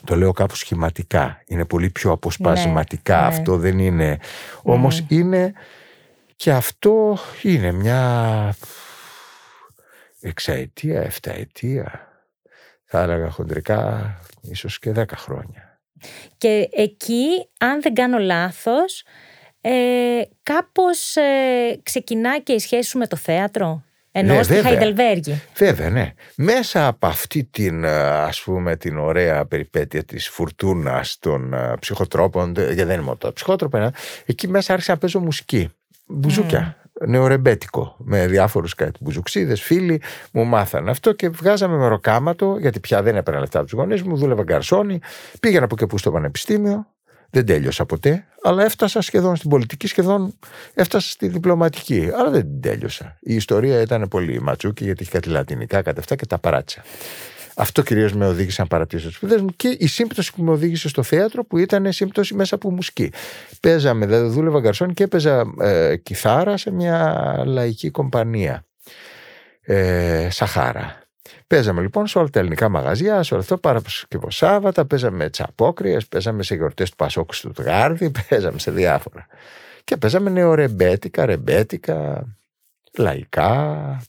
Το λέω κάπως σχηματικά, είναι πολύ πιο αποσπασματικά, ναι, αυτό, ναι, δεν είναι, ναι, όμως είναι, και αυτό είναι μια εξαετία, εφταετία, θα έλεγα χοντρικά, ίσως και δέκα χρόνια. Και εκεί, αν δεν κάνω λάθος, ε, κάπως ε, ξεκινά και η σχέση σου με το θέατρο. Ενώ ναι, στη Χαϊντελβέργη. Βέβαια, ναι. Μέσα από αυτή την, ας πούμε, την ωραία περιπέτεια της φουρτούνας των ψυχοτρόπων, γιατί δεν είμαι το ψυχότροπο, εκεί μέσα άρχισα να παίζω μουσική, μπουζούκια, mm. νεορεμπέτικο, με διάφορους κάτι μπουζουξίδες, φίλοι, μου μάθανε αυτό και βγάζαμε με ροκάματο, γιατί πια δεν έπαιρνα λεφτά από τους γονείς μου, δούλευα γκαρσόνι, πήγαινα από και που στο πανεπιστήμιο. Δεν τέλειωσα ποτέ, αλλά έφτασα σχεδόν στην πολιτική, σχεδόν έφτασα στη διπλωματική. Αλλά δεν την τέλειωσα. Η ιστορία ήταν πολύ ματσούκι, γιατί είχε κάτι λατινικά, κάτι αυτά, και τα παράτησα. Αυτό κυρίως με οδήγησε να παρατήσω τις σπουδές μου, και η σύμπτωση που με οδήγησε στο θέατρο, που ήταν σύμπτωση μέσα από μουσική. Παίζαμε, δηλαδή δούλευα γκαρσόν και έπαιζα ε, κιθάρα σε μια λαϊκή κομπανία. Ε, Σαχάρα. Παίζαμε λοιπόν σε όλα τα ελληνικά μαγαζιά, σε όλα αυτά, Παρασκευοσάββατα, παίζαμε τσαπόκριες, παίζαμε σε γιορτές του Πασόκου του Γάρδη, παίζαμε σε διάφορα. Και παίζαμε νεορεμπέτικα, ρεμπέτικα, λαϊκά.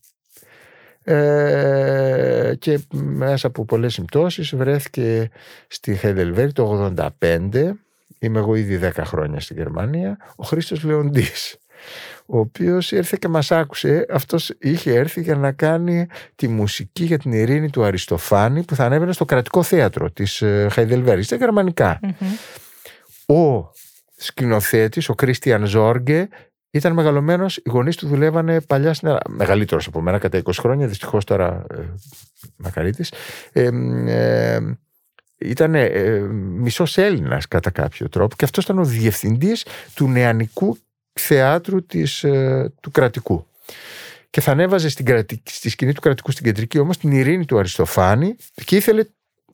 Ε, και μέσα από πολλές συμπτώσεις βρέθηκε στη Χαϊντελβέργη το ογδόντα πέντε, είμαι εγώ ήδη δέκα χρόνια στην Γερμανία, ο Χρήστος Λεοντής, ο οποίος ήρθε και μας άκουσε. Αυτός είχε έρθει για να κάνει τη μουσική για την ειρήνη του Αριστοφάνη, που θα ανέβαινε στο κρατικό θέατρο της Χαϊντελβέργης, στα γερμανικά. Mm-hmm. Ο σκηνοθέτης, ο Κρίστιαν Ζόργε, ήταν μεγαλωμένος, οι γονείς του δουλεύανε παλιά στην Ελλάδα, μεγαλύτερος από μένα κατά είκοσι χρόνια, δυστυχώς τώρα ε, μακαρίτης. ε, ε, Ήταν ε, μισός Έλληνας κατά κάποιο τρόπο, και αυτός ήταν ο διευθυντής του νεανικού θεάτρου της, ε, του κρατικού, και θα ανέβαζε στην κρατη, στη σκηνή του κρατικού, στην κεντρική όμως, την ειρήνη του Αριστοφάνη, και ήθελε,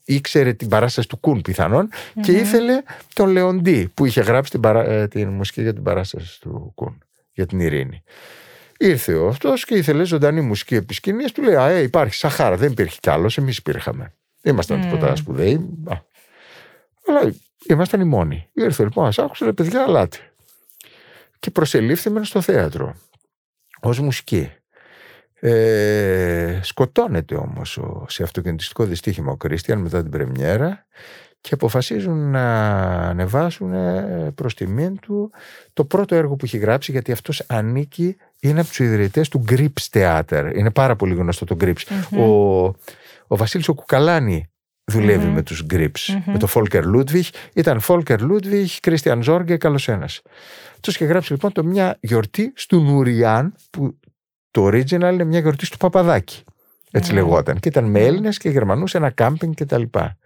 ήξερε την παράσταση του Κουν πιθανόν, mm-hmm. και ήθελε τον Λεοντή, που είχε γράψει την, παρα, ε, την μουσική για την παράσταση του Κουν για την ειρήνη. Ήρθε ο αυτός και ήθελε ζωντανή μουσική επί σκηνής, του λέει α, ε, υπάρχει Σαχάρα, δεν υπήρχε κι άλλος, εμείς υπήρχαμε, δεν ήμασταν mm. τίποτα σπουδαίοι, αλλά ήμασταν οι μόνοι. Ήρθε λοιπόν, ας άκουσε, λέει παιδιά, αλάτε. Και προσελήφθη μεν στο θέατρο ως μουσική. Ε, σκοτώνεται όμως ο, σε αυτοκινητιστικό δυστύχημα ο Κρίστιαν μετά την πρεμιέρα, και αποφασίζουν να ανεβάσουν προς τιμήν του το πρώτο έργο που έχει γράψει, γιατί αυτός ανήκει, είναι από τους ιδρυτές του Grips Theater. Είναι πάρα πολύ γνωστό το Grips. Mm-hmm. Ο, ο Βασίλης ο Κουκαλάνη δουλεύει mm-hmm. με τους Grips, mm-hmm. με τον Φόλκερ Λούντβιχ. Ήταν Φόλκερ Λούντβιχ, Κρίστιαν Ζόργε, καλός ένας. Τους είχε γράψει λοιπόν το μια γιορτή του Νουριάν, που το original είναι μια γιορτή του Παπαδάκη. Έτσι mm. λεγόταν. Και ήταν με Έλληνες και Γερμανούς, ένα κάμπινγκ και τα λοιπά.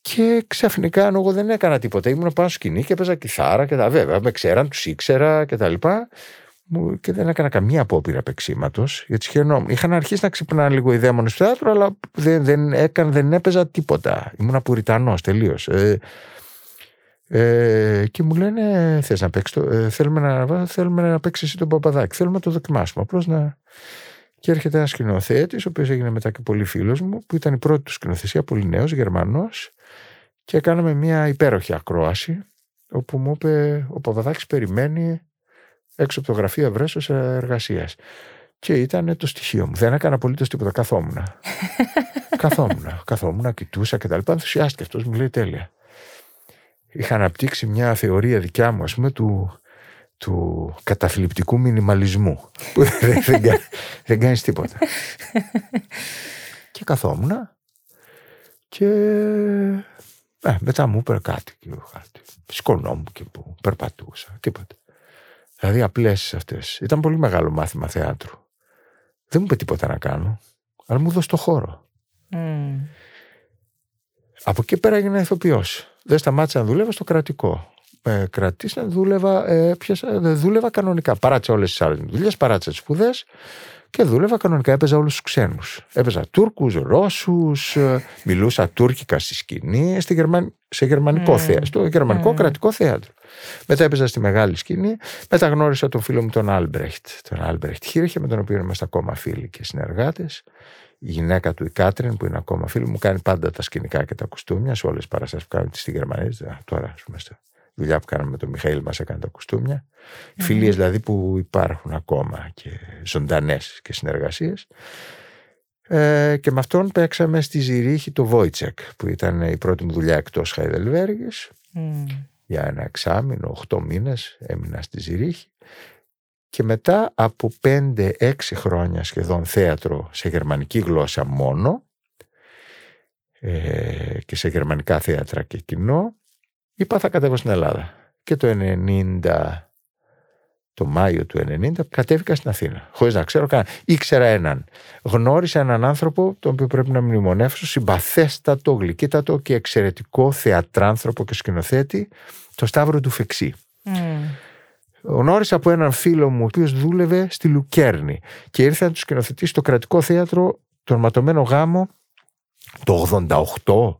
Και ξαφνικά, αν εγώ δεν έκανα τίποτα, ήμουν πάνω σκηνή και έπαιζα κιθάρα και τα βέβαια. Με ξέραν, τους ήξερα και τα λοιπά. Και δεν έκανα καμία απόπειρα παίξηματος, γιατί σχαινόμουν. Είχαν αρχίσει να ξυπνάνε λίγο οι δαίμονες στο θέατρο, αλλά δεν, δεν, έκανα, δεν έπαιζα τίποτα. Ήμουν απουριτανός τελείως. Ε, Ε, και μου λένε θες να παίξεις, ε, θέλουμε να, θέλουμε να παίξεις εσύ τον Παπαδάκη, θέλουμε να το δοκιμάσουμε απλώς να... Και έρχεται ένας σκηνοθέτης, ο οποίος έγινε μετά και πολύ φίλος μου, που ήταν η πρώτη του σκηνοθεσία, πολύ νέος, Γερμανός, και κάναμε μια υπέροχη ακρόαση, όπου μου είπε ο Παπαδάκης περιμένει έξω από το γραφείο ευρέσεως εργασίας. Και ήταν το στοιχείο μου. Δεν έκανα απολύτως τίποτα. Καθόμουνα. Καθόμουνα, καθόμουνα, κοιτούσα κτλ. Ενθουσιάστηκε αυτός, μου λέει τέλεια. Είχα αναπτύξει μια θεωρία δικιά μου, ας πούμε, του, του καταθλιπτικού μινιμαλισμού, που δεν, δεν, κα, δεν κάνεις τίποτα. Και καθόμουν και ε, μετά μου είπε κάτι, κάτι. Σκονόμουν και που περπατούσα, τίποτα. Δηλαδή απλές αυτές. Ήταν πολύ μεγάλο μάθημα θεάτρου. Δεν μου είπε τίποτα να κάνω, αλλά μου δώσε το χώρο. Mm. Από εκεί πέρα έγινα ηθοποιός. Δεν σταμάτησα να δουλεύω στο κρατικό. Ε, κρατήσα, δούλευα, ε, πιασα, δούλευα κανονικά. Παράτησα όλες τις άλλες δουλειές, παράτησα τις σπουδές και δούλευα κανονικά. Έπαιζα όλους τους ξένους. Έπαιζα Τούρκους, Ρώσους, μιλούσα τουρκικά στη σκηνή, στη Γερμαν... σε γερμανικό mm. θέατρο, στο γερμανικό mm. κρατικό θέατρο. Μετά έπαιζα στη μεγάλη σκηνή. Μετά γνώρισα τον φίλο μου τον Άλμπρεχτ. Τον Άλμπρεχτ Χίρχε, με τον οποίο είμαστε ακόμα φίλοι και συνεργάτες. η γυναίκα του, η Κάτριν, που είναι ακόμα φίλη μου, κάνει πάντα τα σκηνικά και τα κουστούμια σε όλες τις παραστάσεις που κάνουμε στη Γερμανία. Τώρα, ας πούμε, στη δουλειά που κάναμε με τον Μιχαήλ, μας έκανε τα κουστούμια. Mm-hmm. Φιλίες δηλαδή που υπάρχουν ακόμα και ζωντανές και συνεργασίες. Ε, και με αυτόν παίξαμε στη Ζηρίχη το Βόιτσεκ, που ήταν η πρώτη μου δουλειά εκτός Χαϊδελβέργης. Mm. Για ένα εξάμηνο, οχτώ μήνες έμεινα στη Ζηρίχη. Και μετά από πέντε έξι χρόνια σχεδόν θέατρο σε γερμανική γλώσσα μόνο ε, και σε γερμανικά θέατρα και κοινό, είπα θα κατέβω στην Ελλάδα. Και το ενενήντα, το Μάιο του ενενήντα, κατέβηκα στην Αθήνα. Χωρίς να ξέρω καν. Ήξερα έναν. Γνώρισα έναν άνθρωπο, τον οποίο πρέπει να μνημονεύσω, συμπαθέστατο, γλυκύτατο και εξαιρετικό θεατράνθρωπο και σκηνοθέτη, το Σταύρο του Φεξή. Mm. Γνώρισα από έναν φίλο μου, ο οποίος δούλευε στη Λουκέρνη και ήρθε να του σκηνοθετήσει στο κρατικό θέατρο το Ορματωμένο Γάμο το ογδόντα οκτώ.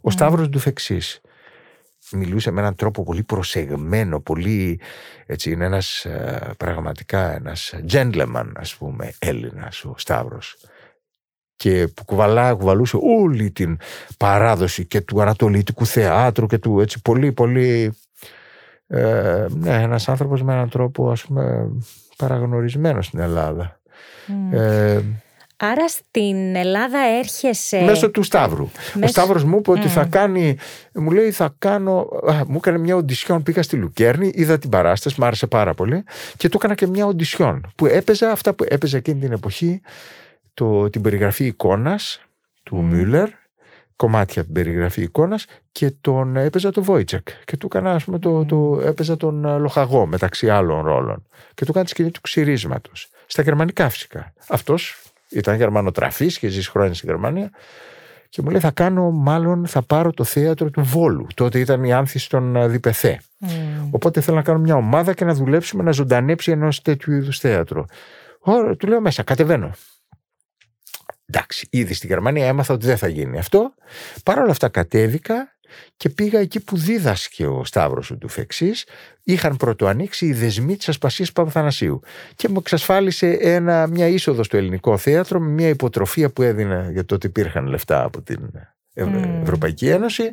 Ο mm. Σταύρος του Φεξής. Μιλούσε με έναν τρόπο πολύ προσεγμένο, πολύ, έτσι, είναι ένας πραγματικά ένας gentleman, ας πούμε, Έλληνας ο Σταύρος, και που κουβαλά, κουβαλούσε όλη την παράδοση και του Ανατολικού Θεάτρου και του, έτσι, πολύ πολύ ε, ναι, ένας άνθρωπος με έναν τρόπο, ας πούμε, παραγνωρισμένο στην Ελλάδα. Mm. ε, Άρα στην Ελλάδα έρχεσαι... Μέσω του Σταύρου. Μέσω... Ο Σταύρος μου είπε ότι mm. θα κάνει... Μου λέει θα κάνω... Α, μου έκανε μια οντισιόν, πήγα στη Λουκέρνη, είδα την παράσταση, μου άρεσε πάρα πολύ και του έκανα και μια οντισιόν που έπαιζα αυτά που έπαιζα εκείνη την εποχή, το, την περιγραφή εικόνας του Μούλερ, κομμάτια από την περιγραφή εικόνας, και τον έπαιζα το Βόιτσεκ και του έκανα, ας πούμε, το, το, έπαιζα τον Λοχαγό μεταξύ άλλων ρόλων και του έκανα τη σκηνή του Ξυρίσματος, στα γερμανικά φυσικά. Αυτός ήταν γερμανοτραφής και ζεις χρόνια στη Γερμανία και μου λέει θα κάνω, μάλλον θα πάρω το θέατρο του Βόλου. Τότε ήταν η άνθηση των Διπεθέ. Mm. Οπότε θέλω να κάνω μια ομάδα και να δουλέψουμε να ζωντανέψει ενός τέτοιου είδους θέατρο. Ω, του λέω μέσα, κατεβαίνω. Εντάξει, ήδη στη Γερμανία έμαθα ότι δεν θα γίνει αυτό. Παρ' όλα αυτά κατέβηκα και πήγα εκεί που δίδασκε ο Σταύρος του Φεξής. Είχαν πρωτοανοίξει οι δεσμοί της Ασπασίας Παπαθανασίου και μου εξασφάλισε ένα, μια είσοδο στο ελληνικό θέατρο με μια υποτροφία που έδινε, γιατί τότε υπήρχαν λεφτά από την Ευ... mm. Ευρωπαϊκή Ένωση,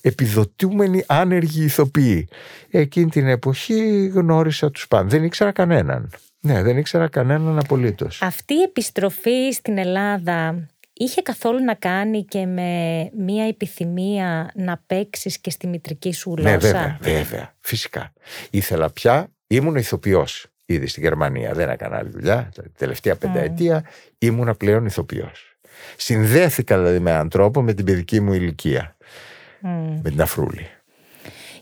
επιδοτούμενοι άνεργοι ηθοποιοί. Εκείνη την εποχή γνώρισα τους πάντα, δεν ήξερα κανέναν. Ναι, δεν ήξερα κανέναν απολύτως. Αυτή η επιστροφή στην Ελλάδα είχε καθόλου να κάνει και με μία επιθυμία να παίξεις και στη μητρική σου γλώσσα? Ναι, βέβαια, βέβαια, φυσικά. Ήθελα πια, ήμουν ηθοποιός ήδη στη Γερμανία, δεν έκανα άλλη δουλειά. Τα τελευταία πενταετία mm. ήμουνα πλέον ηθοποιός. Συνδέθηκα δηλαδή με έναν τρόπο με την παιδική μου ηλικία, mm. με την Αφρούλη.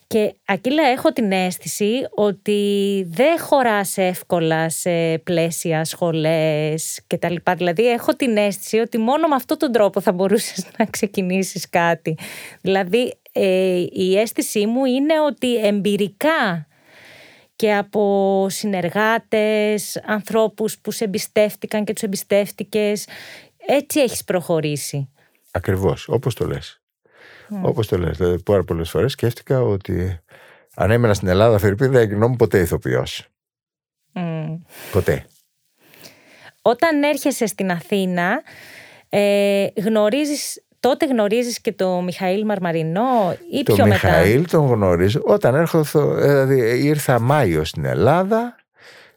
Και Ακύλλα, έχω την αίσθηση ότι δεν χωράς εύκολα σε πλαίσια, σχολές και τα λοιπά. Δηλαδή έχω την αίσθηση ότι μόνο με αυτόν τον τρόπο θα μπορούσες να ξεκινήσεις κάτι. Δηλαδή ε, η αίσθησή μου είναι ότι εμπειρικά και από συνεργάτες, ανθρώπους που σε εμπιστεύτηκαν και τους εμπιστεύτηκες, έτσι έχεις προχωρήσει. Ακριβώς, όπως το λες. Mm. Όπως το λες, δηλαδή πάρα πολλές φορές σκέφτηκα ότι αν έμενα στην Ελλάδα, Φερρυπίν, δεν γινόμουν ποτέ ηθοποιός. Mm. Ποτέ. Όταν έρχεσαι στην Αθήνα, ε, γνωρίζεις, τότε γνωρίζεις και τον Μιχαήλ Μαρμαρινό ή το πιο μετά? Τον Μιχαήλ τον γνωρίζω. Όταν έρχω, δηλαδή, ήρθα Μάιο στην Ελλάδα,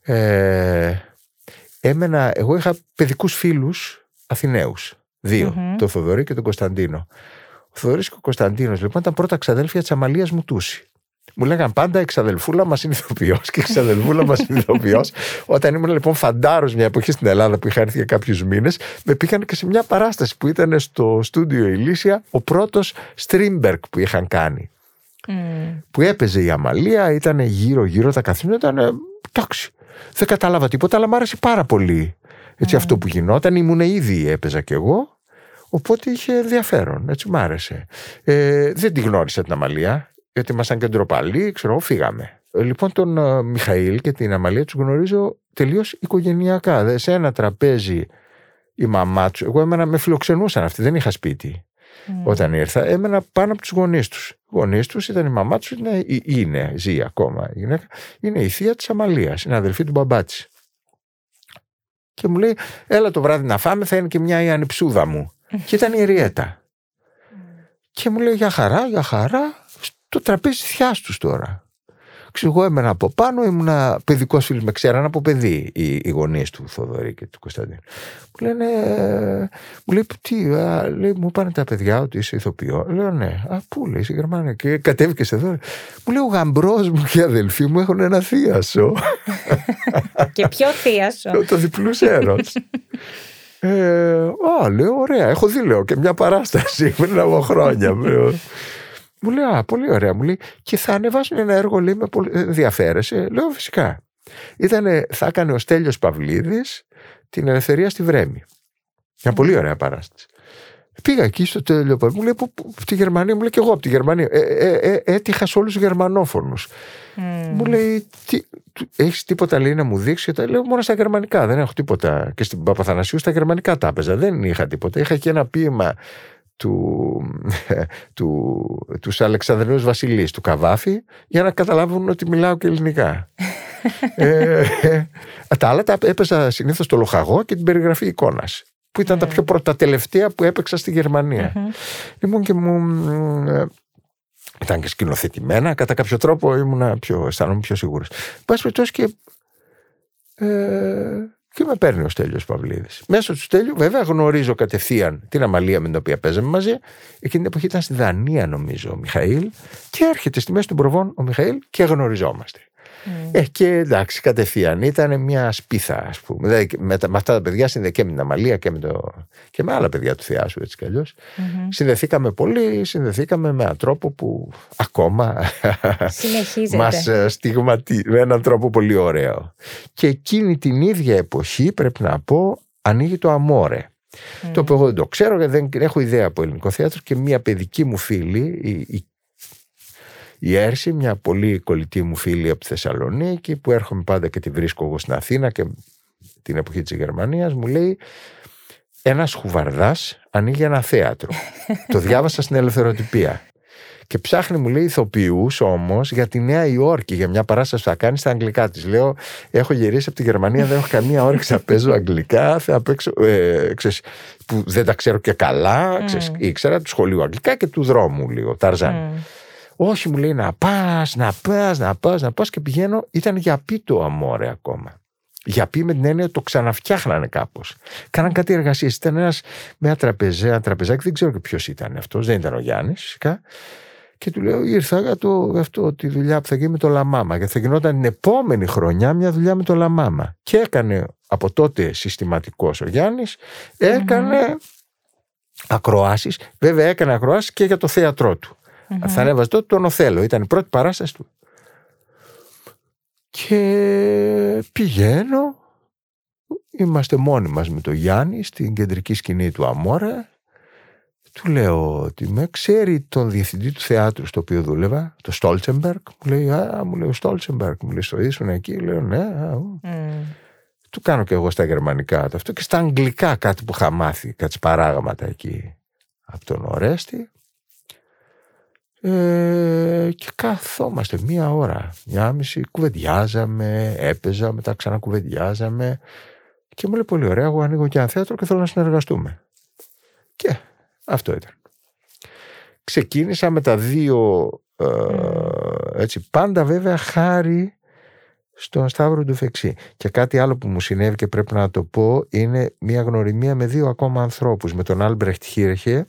ε, έμενα, εγώ είχα παιδικούς φίλους Αθηναίους, δύο, mm-hmm. τον Θοδωρή και τον Κωνσταντίνο. Ο Θοδωρής και ο Κωνσταντίνος λοιπόν ήταν πρώτα ξαδέλφια της Αμαλίας Μουτούση. Μου λέγαν πάντα εξαδελφούλα μας είναι ηθοποιός και εξαδελφούλα μας είναι ηθοποιός. Όταν ήμουν λοιπόν φαντάρος μια εποχή στην Ελλάδα που είχα έρθει για κάποιους μήνες, με πήγαν και σε μια παράσταση που ήταν στο στούντιο Ηλίσια, ο πρώτος Στρίμπερκ που είχαν κάνει. Mm. Που έπαιζε η Αμαλία, ήταν γύρω-γύρω τα καθήματα, ήταν εντάξει. Δεν κατάλαβα τίποτα, αλλά μου άρεσε πάρα πολύ. Έτσι, mm. αυτό που γινόταν, ήμουν ήδη, έπαιζα κι εγώ. Οπότε είχε ενδιαφέρον, έτσι μ' άρεσε. Ε, δεν τη γνώρισα την Αμαλία, γιατί ήμασταν κεντροπαλοί, ξέρω, φύγαμε. Λοιπόν, τον uh, Μιχαήλ και την Αμαλία τους γνωρίζω τελείως οικογενειακά. Δε, σε ένα τραπέζι η μαμά τους, εγώ έμενα, με φιλοξενούσαν αυτοί, δεν είχα σπίτι. Mm. Όταν ήρθα, έμενα πάνω από τους γονείς τους. Οι γονείς τους ήταν η μαμά τους, είναι, είναι, ζει ακόμα η γυναίκα, είναι η θεία της Αμαλίας, είναι αδελφή του μπαμπά της. και μου λέει έλα το βράδυ να φάμε, θα είναι και μια η ανιψούδα μου. Και ήταν η Ριέτα. Και μου λέει για χαρά, για χαρά, στο τραπέζι θιάς τους τώρα. Εγώ έμενα από πάνω, ήμουνα παιδικός φίλος, με ξέραν από παιδί οι, οι γονείς του Θοδωρή και του Κωνσταντίνου. Μου λένε, μου λέει, τι, α, λέει, μου πάνε τα παιδιά ότι είσαι ηθοποιό. Λέω, ναι, α, πού λέει, σε Γερμανία, και κατέβηκες εδώ. Μου λέει, ο γαμπρός μου και οι αδελφοί μου έχουν ένα θίασο. Και ποιο θίασο? Το διπλούς έρος. ε, α, λέω, ωραία, έχω δει, λέω, και μια παράσταση πριν από χρόνια. Μου λέει, α, πολύ ωραία, μου λέει, και θα ανεβάσουν ένα έργο, λέει, με πολύ... Διαφέρεσαι? Λέω, φυσικά. Ήτανε, θα έκανε ο Στέλιος Παυλίδης την Ελευθερία στη Βρέμη. Μια πολύ ωραία παράσταση. Πήγα εκεί στο Στέλιο Παυλίδη, μου λέει, από τη Γερμανία, μου λέει, και εγώ από τη Γερμανία. Ε, ε, ε, έτυχα σε όλους τους γερμανόφωνους. Mm. Μου λέει, τι, έχεις τίποτα, λέει, να μου δείξεις? Και τα λέω, μόνο στα γερμανικά, δεν έχω τίποτα. Και στην Παπαθανασίου στα γερμανικά τα έπαιζα, δεν είχα τίποτα. Είχα και ένα ποίημα του, του, τους Αλεξανδρινούς Βασιλείς του Καβάφη, για να καταλάβουν ότι μιλάω και ελληνικά. ε, ε, τα άλλα τα έπαιζα συνήθως το λοχαγό και την περιγραφή εικόνας, που ήταν mm. τα πιο πρώτα τελευταία που έπαιξα στη Γερμανία. Mm-hmm. Λοιπόν, και μου ε, ήταν και σκηνοθετημένα, κατά κάποιο τρόπο ήμουν πιο, αισθάνομαι πιο σίγουρος. Πάση περιπτώσει, και ε, και με παίρνει ο Στέλιος Παυλίδης. Μέσω του Στέλιου, βέβαια, γνωρίζω κατευθείαν την Αμαλία με την οποία παίζαμε μαζί. Εκείνη την εποχή ήταν στη Δανία, νομίζω, ο Μιχαήλ. Και έρχεται στη μέση των προβών ο Μιχαήλ και γνωριζόμαστε. Mm. Ε, και εντάξει, κατευθείαν ήταν μια σπίθα, ας πούμε. Δηλαδή, με, τα, με αυτά τα παιδιά συνδέθηκα και με την Αμαλία και με, το, και με άλλα παιδιά του Θεάσου, έτσι κι αλλιώς. Mm-hmm. Συνδεθήκαμε πολύ, συνδεθήκαμε με έναν τρόπο που ακόμα μας στιγματίζει, με έναν τρόπο πολύ ωραίο. Και εκείνη την ίδια εποχή, πρέπει να πω, ανοίγει το Αμόρε. Mm. Το οποίο εγώ δεν το ξέρω, γιατί δεν έχω ιδέα από ελληνικό θέατρο, και μια παιδική μου φίλη, η, η Η Έρση, μια πολύ κολλητή μου φίλη από τη Θεσσαλονίκη, που έρχομαι πάντα και τη βρίσκω εγώ στην Αθήνα και την εποχή της Γερμανίας, μου λέει, ένας Χουβαρδάς ανοίγει ένα θέατρο. Το διάβασα στην Ελευθεροτυπία. Και ψάχνει, μου λέει, ηθοποιούς όμως για τη Νέα Υόρκη, για μια παράσταση που θα κάνει στα αγγλικά. Της λέω, έχω γυρίσει από τη Γερμανία, δεν έχω καμία όρεξη να παίζω αγγλικά, θα παίξω, ε, ξέρεις, που δεν τα ξέρω και καλά, ξέρεις, ήξερα του σχολείου αγγλικά και του δρόμου λίγο, Ταρζάν. Όχι, μου λέει, να πας, να πας, να πας, να πας, και πηγαίνω. Ήταν για πει το Αμόρε ακόμα. Για πει με την έννοια ότι το ξαναφτιάχνανε κάπως. Κάναν κάτι εργασίες. Ήταν ένας με ένα τραπεζέ, τραπεζάκι, δεν ξέρω και ποιος ήταν αυτός, δεν ήταν ο Γιάννης φυσικά. Και του λέω, ήρθα για το, αυτό, τη δουλειά που θα γίνει με το Λαμάμα. Και θα γινόταν την επόμενη χρονιά μια δουλειά με το Λαμάμα. Και έκανε από τότε συστηματικός ο Γιάννης, έκανε mm-hmm. ακροάσεις. Βέβαια, έκανε ακροάσεις και για το θέατρό του. Mm-hmm. Θα ανέβαζε τότε τον Οθέλο, ήταν η πρώτη παράσταση του. Και πηγαίνω, είμαστε μόνοι μας με τον Γιάννη στην κεντρική σκηνή του Αμόρα. Του λέω ότι με ξέρει τον διευθυντή του θεάτρου στο οποίο δούλευα, το Στόλτσεμπεργκ. Μου λέει, α, μου λέει, ο Στόλτσεμπεργκ, μου λέει, στο ήσουν εκεί? Λέω, ναι. Α, mm. Του κάνω και εγώ στα γερμανικά αυτό και στα αγγλικά κάτι που είχα μάθει, κάτι παράγματα εκεί από τον Ορέστη. Ε, και καθόμαστε μία ώρα, μία μισή, κουβεντιάζαμε, έπαιζα, μετά ξανακουβεντιάζαμε, και μου λέει, πολύ ωραία, εγώ ανοίγω και ένα θέατρο και θέλω να συνεργαστούμε. Και αυτό ήταν. Ξεκίνησα με τα δύο, ε, έτσι, πάντα βέβαια χάρη στον Σταύρο Ντουφεξή. Και κάτι άλλο που μου συνέβη και πρέπει να το πω, είναι μία γνωριμία με δύο ακόμα ανθρώπους, με τον Άλμπρεχτ Χίρχε,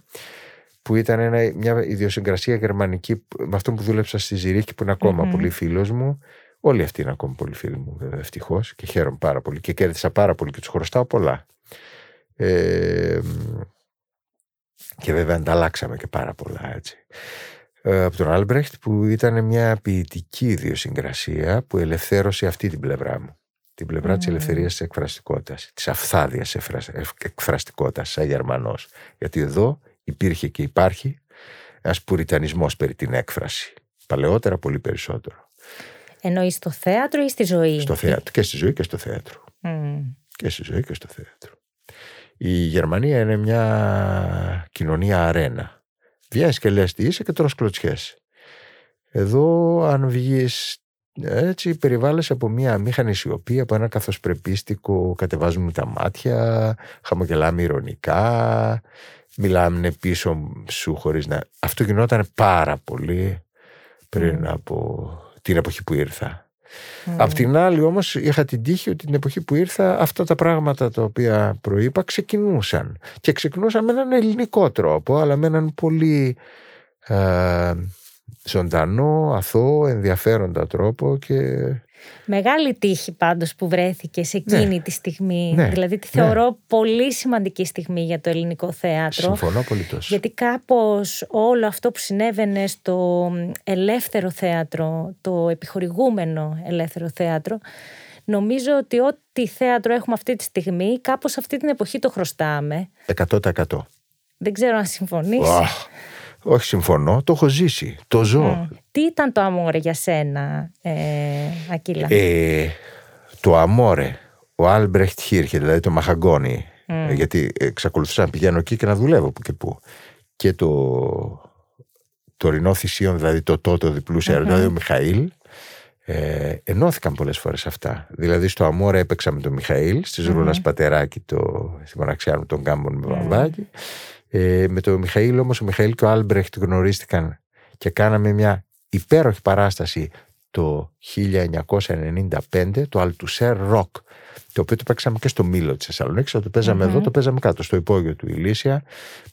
που ήταν ένα, μια ιδιοσυγκρασία γερμανική, με αυτό που δούλεψα στη Ζυρίχη, που είναι ακόμα mm-hmm. πολύ φίλος μου. Όλοι αυτοί είναι ακόμα πολύ φίλοι μου, βέβαια, ευτυχώς, και χαίρομαι πάρα πολύ και κέρδισα πάρα πολύ και τους χρωστάω πολλά. Ε, και βέβαια ανταλλάξαμε και πάρα πολλά, έτσι. Ε, από τον Άλμπρεχτ, που ήταν μια ποιητική ιδιοσυγκρασία που ελευθέρωσε αυτή την πλευρά μου. Την πλευρά mm-hmm. της ελευθερίας της εκφραστικότητας, της αυθάδιας εκφραστικότητας, σαν Γερμανός. Γιατί εδώ υπήρχε και υπάρχει ένας πουριτανισμός περί την έκφραση. Παλαιότερα πολύ περισσότερο. Εννοείς στο θέατρο ή στη ζωή? Στο θέατρο. Και στη ζωή και στο θέατρο. Mm. Και στη ζωή και στο θέατρο. Η Γερμανία είναι μια κοινωνία αρένα. Βγαίνεις και λες τι είσαι και τρως κλωτσιές. Εδώ, αν βγεις Έτσι περιβάλλεσαι από μια αμήχανη σιωπή, από ένα καθοσπρεπίστικο κατεβάζουμε τα μάτια, χαμογελάμε ειρωνικά, μιλάμε πίσω σου χωρίς να... Αυτό γινόταν πάρα πολύ πριν mm. από την εποχή που ήρθα. Mm. Απ' την άλλη όμως είχα την τύχη ότι την εποχή που ήρθα αυτά τα πράγματα τα οποία προείπα ξεκινούσαν. Και ξεκινούσαν με έναν ελληνικό τρόπο, αλλά με έναν πολύ... Ε, ζωντανό, αθώο, ενδιαφέροντα τρόπο και... Μεγάλη τύχη πάντως που βρέθηκε σε εκείνη ναι. τη στιγμή. Ναι. Δηλαδή τη θεωρώ ναι. πολύ σημαντική στιγμή για το ελληνικό θέατρο. Συμφωνώ απολύτως. Γιατί κάπως όλο αυτό που συνέβαινε στο ελεύθερο θέατρο, το επιχορηγούμενο ελεύθερο θέατρο, νομίζω ότι ό,τι θέατρο έχουμε αυτή τη στιγμή, κάπως αυτή την εποχή το χρωστάμε. εκατό τοις εκατό. Δεν ξέρω αν συμφωνείς. Oh. Όχι, συμφωνώ, το έχω ζήσει, το ζω. Mm. Τι ήταν το αμόρε για σένα, ε, Ακύλα? Ε, το αμόρε, ο Άλμπρεχτ Χίρχε, δηλαδή το Μαχαγκόνι, mm. γιατί εξακολουθούσα να πηγαίνω εκεί και να δουλεύω που και που. Και το τωρινό θυσίον, δηλαδή το τότο διπλού σε αερονάδιο, mm-hmm. ο Μιχαήλ, ε, ενώθηκαν πολλές φορές αυτά. Δηλαδή στο αμόρε έπαιξα με τον Μιχαήλ, στη Ζουρούλας mm-hmm. Πατεράκη, το, στη μοναξιά μου, τον Κάμπον με Βαμβάκη. Mm-hmm. Ε, με τον Μιχαήλ όμως, ο Μιχαήλ και ο Άλμπρεχτ γνωρίστηκαν και κάναμε μια υπέροχη παράσταση το χίλια εννιακόσια ενενήντα πέντε, το Αλτουσέρ Ροκ, το οποίο το παίξαμε και στο Μήλο της Θεσσαλονίκης. Το παίζαμε mm-hmm. εδώ, το παίζαμε κάτω στο υπόγειο του Ηλίσια,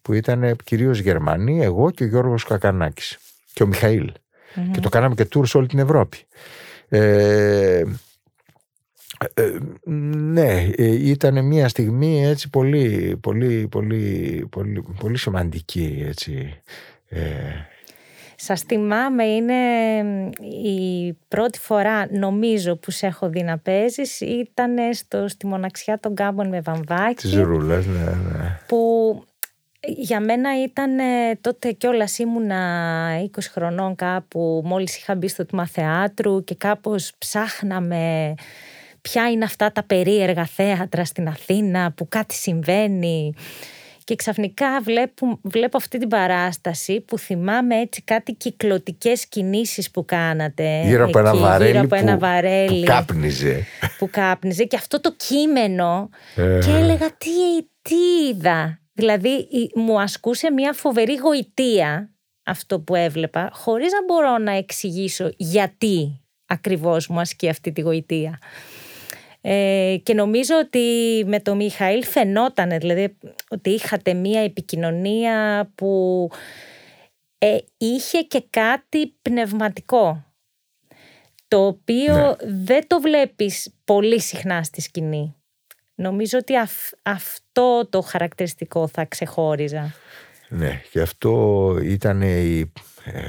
που ήταν κυρίως Γερμανοί, εγώ και ο Γιώργος Κακανάκης και ο Μιχαήλ mm-hmm. και το κάναμε και tour σε όλη την Ευρώπη. ε, Ε, ναι, ε, ήταν μια στιγμή έτσι πολύ, πολύ, πολύ, πολύ, πολύ σημαντική έτσι. Ε. Σας θυμάμαι, είναι η πρώτη φορά νομίζω που σε έχω δει να παίζεις, ήταν στη μοναξιά των Γκάμπων με Βαμβάκη. Τις Ζουρούλες, ναι, ναι. Που για μένα ήταν, τότε κιόλας ήμουνα είκοσι χρονών κάπου, μόλις είχα μπει στο τμήμα θεάτρου και κάπως ψάχναμε... Ποια είναι αυτά τα περίεργα θέατρα στην Αθήνα που κάτι συμβαίνει. Και ξαφνικά βλέπω, βλέπω αυτή την παράσταση που θυμάμαι έτσι κάτι κυκλωτικές κινήσεις που κάνατε. Γύρω από ένα βαρέλι, γύρω από ένα που, βαρέλι που κάπνιζε. Που κάπνιζε και αυτό το κείμενο και έλεγα τι, τι είδα. Δηλαδή μου ασκούσε μια φοβερή γοητεία αυτό που έβλεπα χωρίς να μπορώ να εξηγήσω γιατί ακριβώς μου ασκεί αυτή τη γοητεία. Ε, και νομίζω ότι με τον Μιχαήλ φαινόταν, δηλαδή ότι είχατε μία επικοινωνία που ε, είχε και κάτι πνευματικό, το οποίο ναι. δεν το βλέπεις πολύ συχνά στη σκηνή. Νομίζω ότι αυ, αυτό το χαρακτηριστικό θα ξεχώριζα. Ναι, και αυτό ήταν η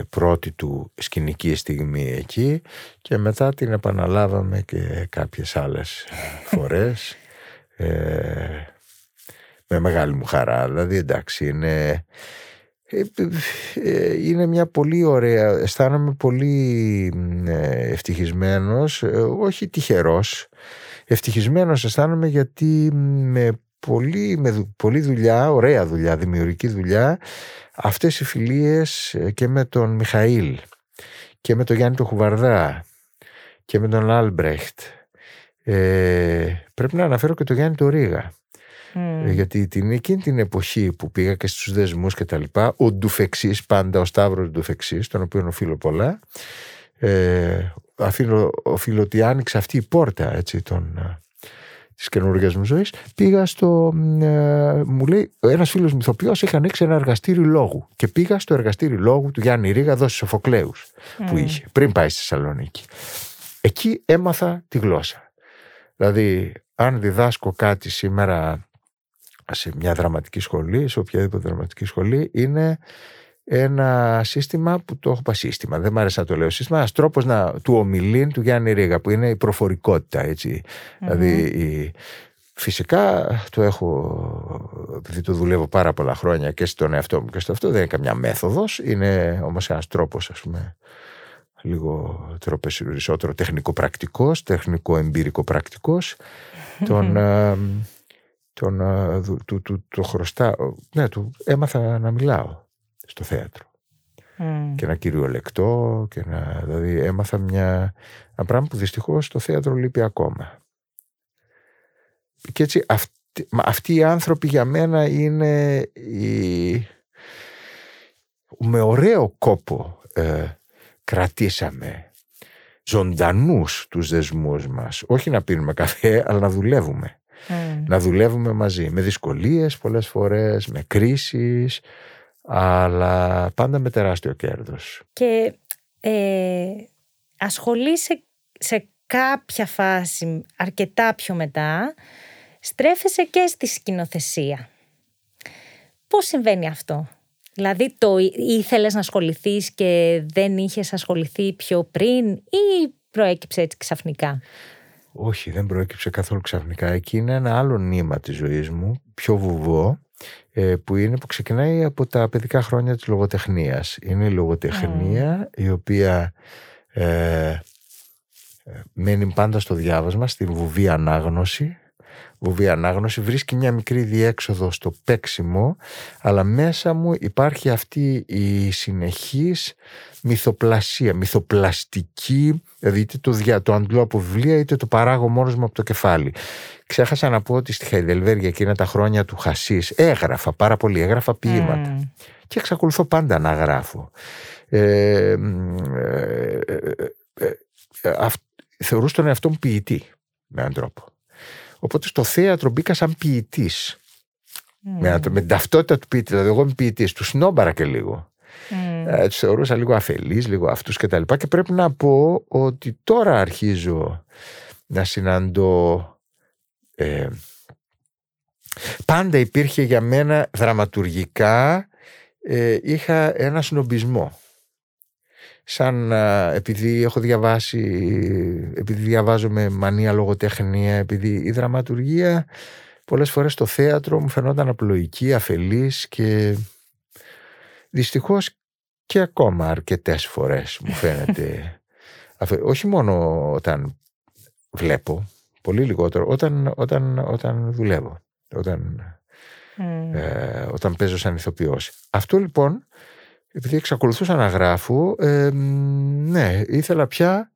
πρώτη του σκηνική στιγμή εκεί και μετά την επαναλάβαμε και κάποιες άλλες φορές ε, με μεγάλη μου χαρά. Δηλαδή εντάξει είναι, ε, ε, είναι μια πολύ ωραία, αισθάνομαι πολύ ευτυχισμένος, ε, όχι τυχερός, ευτυχισμένος αισθάνομαι γιατί με πολύ, με πολλή δουλειά, ωραία δουλειά, δημιουργική δουλειά, αυτές οι φιλίες και με τον Μιχαήλ και με τον Γιάννη τον Χουβαρδά και με τον Άλμπρεχτ, ε, πρέπει να αναφέρω και τον Γιάννη τον Ρίγα mm. γιατί την, εκείνη την εποχή που πήγα και στους δεσμούς και τα λοιπά, ο Ντουφεξής, πάντα ο Σταύρος Ντουφεξής, τον οποίο οφείλω πολλά, ε, αφήνω, οφείλω ότι άνοιξε αυτή η πόρτα έτσι, τον, της καινούργιας μου ζωής. Πήγα στο, ε, μου λέει ένας φίλος μου ηθοποιός, είχαν ανοίξει ένα εργαστήριο λόγου και πήγα στο εργαστήριο λόγου του Γιάννη Ρίγα εδώ στους Σοφοκλέους mm. που είχε πριν πάει στη Θεσσαλονίκη. Εκεί έμαθα τη γλώσσα. Δηλαδή αν διδάσκω κάτι σήμερα σε μια δραματική σχολή, σε οποιαδήποτε δραματική σχολή, είναι ένα σύστημα που το έχω πάει σύστημα, δεν μ' άρεσε να το λέω σύστημα, ένας τρόπος να, του ομιλήν του Γιάννη Ρίγα που είναι η προφορικότητα έτσι. Mm-hmm. Δηλαδή η, φυσικά το έχω, επειδή το δουλεύω πάρα πολλά χρόνια και στον εαυτό μου και στο αυτό, δεν είναι καμιά μέθοδος, είναι όμως ένας τρόπος ας πούμε λίγο περισσότερο τεχνικοπρακτικός, τεχνικοεμπειρικοπρακτικός mm-hmm. τον... Ε, τον ε, του, του, του, το χρωστά, ναι, του έμαθα να μιλάω στο θέατρο. mm. και να κυριολεκτώ και να, δηλαδή έμαθα μια, ένα πράγμα που δυστυχώς το θέατρο λείπει ακόμα. Και έτσι αυτή, αυτοί οι άνθρωποι για μένα είναι οι, με ωραίο κόπο ε, κρατήσαμε ζωντανούς τους δεσμούς μας, όχι να πίνουμε καφέ αλλά να δουλεύουμε. Mm. Να δουλεύουμε μαζί, με δυσκολίες πολλές φορές, με κρίσεις, αλλά πάντα με τεράστιο κέρδος. Και ε, ασχολείσαι σε κάποια φάση, αρκετά πιο μετά, στρέφεσαι και στη σκηνοθεσία. Πώς συμβαίνει αυτό? Δηλαδή το ήθελες να ασχοληθείς και δεν είχες ασχοληθεί πιο πριν ή προέκυψε έτσι ξαφνικά? Όχι, δεν προέκυψε καθόλου ξαφνικά. Εκεί είναι ένα άλλο νήμα της ζωής μου, πιο βουβό, που είναι που ξεκινάει από τα παιδικά χρόνια της λογοτεχνίας. Είναι η λογοτεχνία mm. η οποία ε, μένει πάντα στο διάβασμα, στη βουβή ανάγνωση. Βουβή ανάγνωση βρίσκει μια μικρή διέξοδο στο παίξιμο, αλλά μέσα μου υπάρχει αυτή η συνεχής μυθοπλασία, μυθοπλαστική, δηλαδή είτε το, δια, το αντλώ από βιβλία είτε το παράγω μόνος μου από το κεφάλι. Ξέχασα να πω ότι στη Χαϊδελβέργη εκείνα τα χρόνια του Χασίς έγραφα πάρα πολύ, έγραφα ποίηματα mm. και εξακολουθώ πάντα να γράφω. Ε, ε, ε, ε, α, θεωρούσα τον εαυτό μου ποιητή με έναν τρόπο. Οπότε στο θέατρο μπήκα σαν ποιητής. Mm. Με, με την ταυτότητα του ποιητή. Δηλαδή, εγώ είμαι ποιητής. Του σνόμπαρα και λίγο. Mm. Ε, τους θεωρούσα λίγο αφελείς, λίγο αυτούς κτλ. Και, και πρέπει να πω ότι τώρα αρχίζω να συναντώ. Ε, πάντα υπήρχε για μένα δραματουργικά. Ε, είχα ένα σνομπισμό. Σαν επειδή έχω διαβάσει, επειδή διαβάζω με μανία λογοτεχνία, επειδή η δραματουργία πολλές φορές στο θέατρο μου φαινόταν απλοϊκή, αφελής και δυστυχώς και ακόμα αρκετές φορές μου φαίνεται αφε... όχι μόνο όταν βλέπω, πολύ λιγότερο όταν, όταν, όταν δουλεύω, όταν, mm. ε, όταν παίζω σαν ηθοποιός. Αυτό λοιπόν, επειδή εξακολουθούσα να γράφω, ε, ναι, ήθελα πια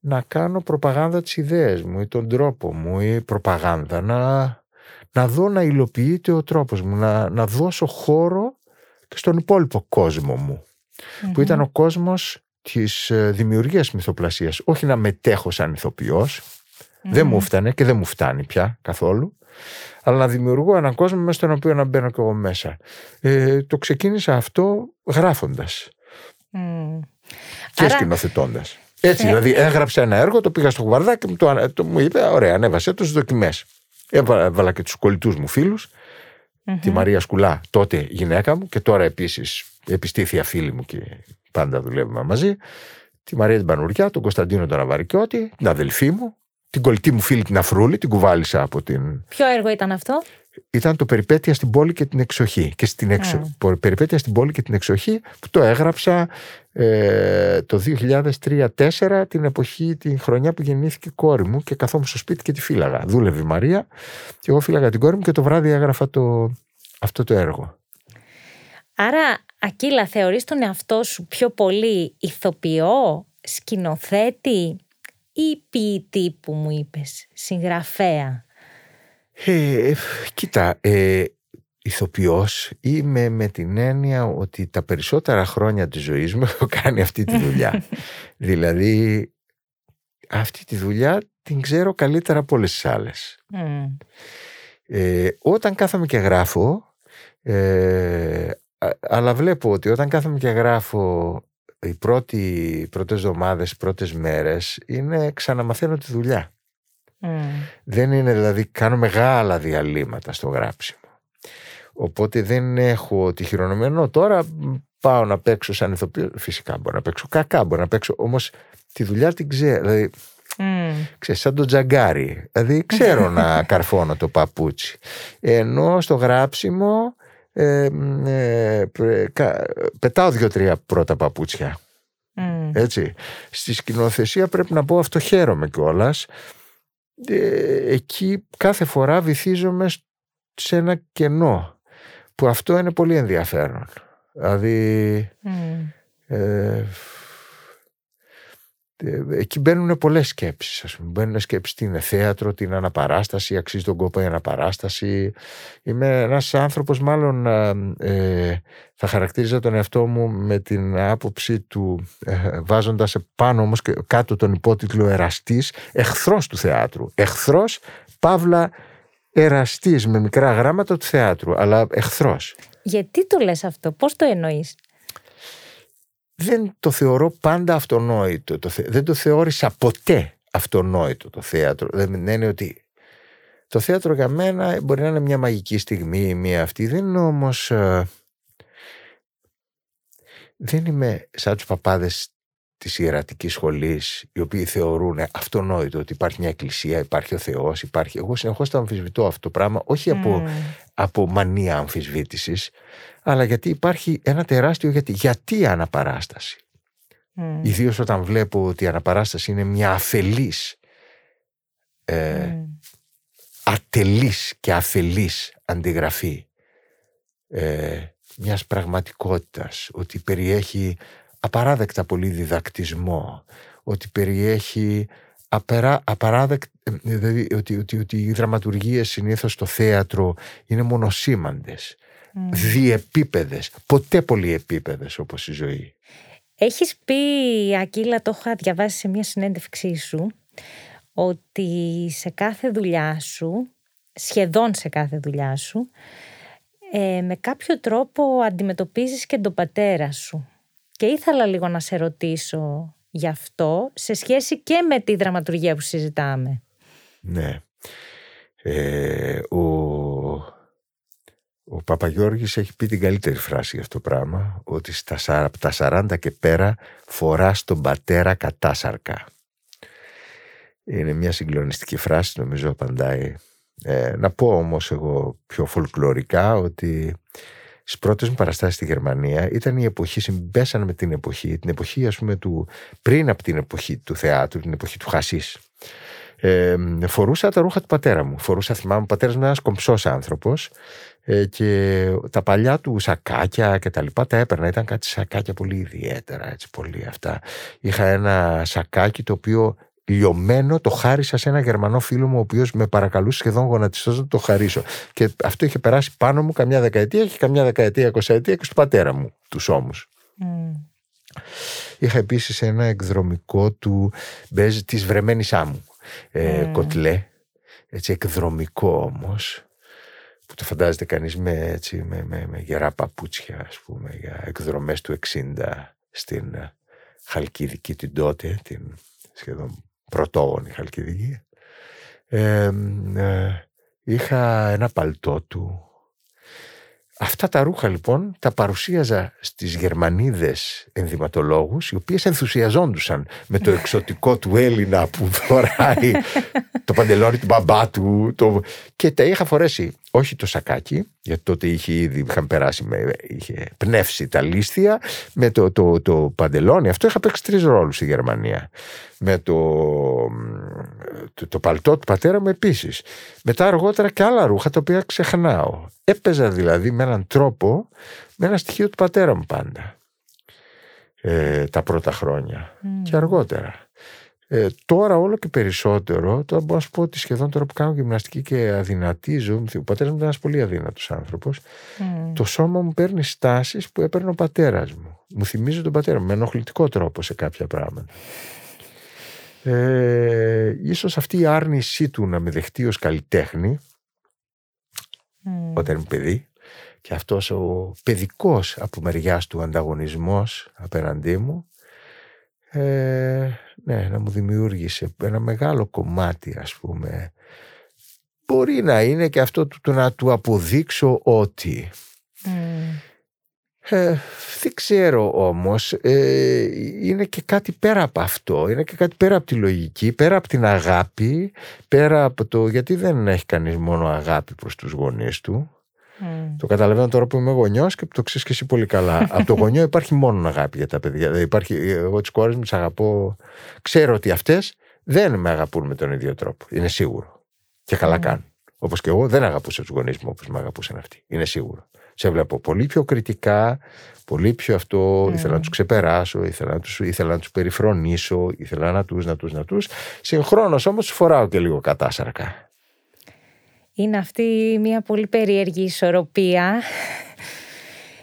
να κάνω προπαγάνδα της ιδέας μου ή τον τρόπο μου ή προπαγάνδα, να, να δω να υλοποιείται ο τρόπος μου, να, να δώσω χώρο και στον υπόλοιπο κόσμο μου, mm-hmm. που ήταν ο κόσμος της δημιουργίας μυθοπλασίας, όχι να μετέχω σαν ηθοποιός, mm-hmm. δεν μου φτάνε και δεν μου φτάνει πια καθόλου, αλλά να δημιουργώ έναν κόσμο μέσα στον οποίο να μπαίνω και εγώ μέσα. Ε, το ξεκίνησα αυτό γράφοντας mm. και Άρα... σκηνοθετώντας. Έτσι, δηλαδή έγραψα ένα έργο, το πήγα στο κουβαρδάκι και το, το, μου είπε ωραία, ανέβασε το στις δοκιμές. Έβαλα και τους κολλητούς μου φίλους, mm-hmm. τη Μαρία Σκουλά, τότε γυναίκα μου και τώρα επίσης επιστήθεια φίλη μου και πάντα δουλεύουμε μαζί, τη Μαρία την Πανουριά, τον Κωνσταντίνο τον Αβαρικιώτη, την αδελφή μου, την κολλητή μου φίλη την Αφρούλη, την κουβάλισα από την... Ποιο έργο ήταν αυτό? Ήταν το Περιπέτεια στην πόλη και την εξοχή. Και στην εξο... mm. Περιπέτεια στην πόλη και την εξοχή που το έγραψα ε, το δύο χιλιάδες τρία-τέσσερα, την εποχή, την χρονιά που γεννήθηκε η κόρη μου και καθόμουν στο σπίτι και τη φύλαγα. Δούλευε η Μαρία και εγώ φύλαγα την κόρη μου και το βράδυ έγραφα το... αυτό το έργο. Άρα, Ακύλλα, θεωρείς τον εαυτό σου πιο πολύ ηθοποιό, σκηνοθέτη ή ποιητή που μου είπες, συγγραφέα? Ε, κοίτα, ε, ηθοποιός είμαι με την έννοια ότι τα περισσότερα χρόνια της ζωής μου έχω κάνει αυτή τη δουλειά. Δηλαδή αυτή τη δουλειά την ξέρω καλύτερα από όλες τις άλλες. Mm. ε, Όταν κάθομαι και γράφω ε, αλλά βλέπω ότι όταν κάθομαι και γράφω οι πρώτοι, πρώτες εβδομάδες, πρώτες μέρες είναι ξαναμαθαίνω τη δουλειά. Mm. Δεν είναι δηλαδή, κάνω μεγάλα διαλύματα στο γράψιμο. Οπότε δεν έχω τη χειρονομία. Τώρα πάω να παίξω σαν ηθοποιός. Φυσικά μπορώ να παίξω κακά, μπορώ να παίξω. Όμως τη δουλειά την ξέρω. Δηλαδή, mm. ξέρεις, σαν το τζαγκάρι. Δηλαδή ξέρω να καρφώνω το παπούτσι. Ενώ στο γράψιμο... Ε, ε, πρε, κα, πετάω δύο-τρία πρώτα παπούτσια. Mm. Έτσι. Στη σκηνοθεσία πρέπει να πω αυτό χαίρομαι κιόλας. Ε, εκεί κάθε φορά βυθίζομαι σε ένα κενό που αυτό είναι πολύ ενδιαφέρον. Δηλαδή mm. ε, εκεί μπαίνουν πολλές σκέψεις, ας πούμε. Μπαίνουν σκέψεις τι είναι θέατρο, τι είναι αναπαράσταση, αξίζει τον κόπο η αναπαράσταση. Είμαι ένας άνθρωπος, μάλλον ε, θα χαρακτήριζα τον εαυτό μου με την άποψη του, ε, βάζοντας πάνω όμως και κάτω τον υπότιτλο εραστής, εχθρός του θεάτρου, εχθρός παύλα εραστής με μικρά γράμματα του θεάτρου, αλλά εχθρός. Γιατί το λες αυτό, πώς το εννοείς? Δεν το θεωρώ πάντα αυτονόητο. Το θε... Δεν το θεώρησα ποτέ αυτονόητο το θέατρο. Δεν είναι ότι το θέατρο για μένα μπορεί να είναι μια μαγική στιγμή, μια αυτή. Δεν είναι όμως. Ε... Δεν είμαι σαν τους παπάδες της ιερατικής σχολής, οι οποίοι θεωρούν αυτονόητο ότι υπάρχει μια εκκλησία, υπάρχει ο Θεός, υπάρχει. Εγώ συνεχώς το αμφισβητώ αυτό το πράγμα, όχι mm. από, από μανία αμφισβήτησης, αλλά γιατί υπάρχει ένα τεράστιο γιατί. Γιατί αναπαράσταση. Mm. Ιδίως όταν βλέπω ότι η αναπαράσταση είναι μια αφελής, ε, mm. ατελής και αφελής αντιγραφή ε, μιας πραγματικότητας, ότι περιέχει απαράδεκτα πολύ διδακτισμό, ότι περιέχει απερά, απαράδεκ, δηλαδή ότι, ότι, ότι οι δραματουργίες συνήθως στο θέατρο είναι μονοσήμαντες, mm. διεπίπεδες, ποτέ πολυεπίπεδες όπως η ζωή. Έχεις πει, Ακύλα, το είχα διαβάσει σε μια συνέντευξή σου, ότι σε κάθε δουλειά σου, σχεδόν σε κάθε δουλειά σου, ε, με κάποιο τρόπο αντιμετωπίζεις και τον πατέρα σου. Και ήθελα λίγο να σε ρωτήσω γι' αυτό, σε σχέση και με τη δραματουργία που συζητάμε. Ναι. Ε, ο ο Παπαγιώργης έχει πει την καλύτερη φράση για αυτό το πράγμα, ότι στα, από τα σαράντα και πέρα φοράς τον πατέρα κατάσαρκα. Είναι μια συγκλονιστική φράση, νομίζω απαντάει. Ε, να πω όμως εγώ πιο φολκλωρικά ότι στις πρώτες μου παραστάσεις στη Γερμανία ήταν η εποχή, συμπέσανε με την εποχή, την εποχή ας πούμε του, πριν από την εποχή του θεάτρου, την εποχή του χασίς. Ε, φορούσα τα ρούχα του πατέρα μου. Φορούσα, θυμάμαι, ο πατέρας μου ήταν ένας κομψός άνθρωπος ε, και τα παλιά του σακάκια και τα λοιπά τα έπαιρνα. Ήταν κάτι σακάκια πολύ ιδιαίτερα, έτσι, πολύ αυτά. Είχα ένα σακάκι το οποίο λιωμένο το χάρισα σε ένα Γερμανό φίλο μου, ο οποίος με παρακαλούσε σχεδόν γονατιστός να το χαρίσω. Και αυτό είχε περάσει πάνω μου καμιά δεκαετία και καμιά δεκαετία, εικοσαετία και στον πατέρα μου τους ώμους. Mm. Είχα επίσης ένα εκδρομικό του μπέζ της βρεμένης άμμου. Ε, mm. Κοτλέ, έτσι εκδρομικό όμως, που το φαντάζεται κανείς με, έτσι, με, με, με γερά παπούτσια, ας πούμε, για εκδρομές του εξήντα στην Χαλκιδική την τότε, την σχεδόν πρωτόγονη Χαλκιδική. Ε, ε, είχα ένα παλτό του. Αυτά τα ρούχα λοιπόν τα παρουσίαζα στις Γερμανίδες ενδυματολόγους, οι οποίες ενθουσιαζόντουσαν με το εξωτικό του Έλληνα που φοράει το παντελόνι του μπαμπά του. Το... Και τα είχα φορέσει, όχι το σακάκι, γιατί τότε είχε ήδη είχαν περάσει, με, είχε πνεύσει τα λίστια, με το, το, το παντελόνι. Αυτό είχα παίξει τρεις ρόλους στη Γερμανία. Με το, το, το παλτό του πατέρα μου επίσης. Μετά αργότερα και άλλα ρούχα τα οποία ξεχνάω. Έπαιζα δηλαδή με έναν τρόπο, με ένα στοιχείο του πατέρα μου πάντα. Ε, τα πρώτα χρόνια mm. και αργότερα. Ε, τώρα όλο και περισσότερο, τώρα μπορώ να σου πω ότι σχεδόν τώρα που κάνω γυμναστική και αδυνατίζω, ο πατέρας μου ήταν ένας πολύ αδύνατος άνθρωπος, mm. το σώμα μου παίρνει στάσεις που έπαιρνε ο πατέρας μου. Μου θυμίζει τον πατέρα μου με ενοχλητικό τρόπο σε κάποια πράγματα. Ε, ίσως αυτή η άρνησή του να με δεχτεί ως καλλιτέχνη mm. όταν είμαι παιδί, και αυτός ο παιδικός από μεριάς του ανταγωνισμός απέναντί μου, ε, ναι, να μου δημιούργησε ένα μεγάλο κομμάτι, ας πούμε. Μπορεί να είναι και αυτό του, το να του αποδείξω ότι mm. Ε, δεν ξέρω όμως, ε, είναι και κάτι πέρα από αυτό, είναι και κάτι πέρα από τη λογική, πέρα από την αγάπη, πέρα από το γιατί δεν έχει κανείς μόνο αγάπη προς τους γονείς του. Mm. Το καταλαβαίνω τώρα που είμαι γονιός και το ξέρεις και εσύ πολύ καλά. Από το γονιό υπάρχει μόνο αγάπη για τα παιδιά. Δηλαδή υπάρχει, εγώ τις κόρες μου τις αγαπώ, ξέρω ότι αυτές δεν με αγαπούν με τον ίδιο τρόπο, είναι σίγουρο, και καλά mm. κάνουν. Όπως και εγώ δεν αγαπούσα τους γονείς μου όπως με αγαπούσαν αυτοί, είναι σίγουρο. σε βλέπω πολύ πιο κριτικά, πολύ πιο αυτό, mm. ήθελα να τους ξεπεράσω, ήθελα να τους, ήθελα να τους περιφρονήσω, ήθελα να τους, να τους, να τους. Συγχρόνως όμως φοράω και λίγο κατάσαρκα. Είναι αυτή μια πολύ περίεργη ισορροπία.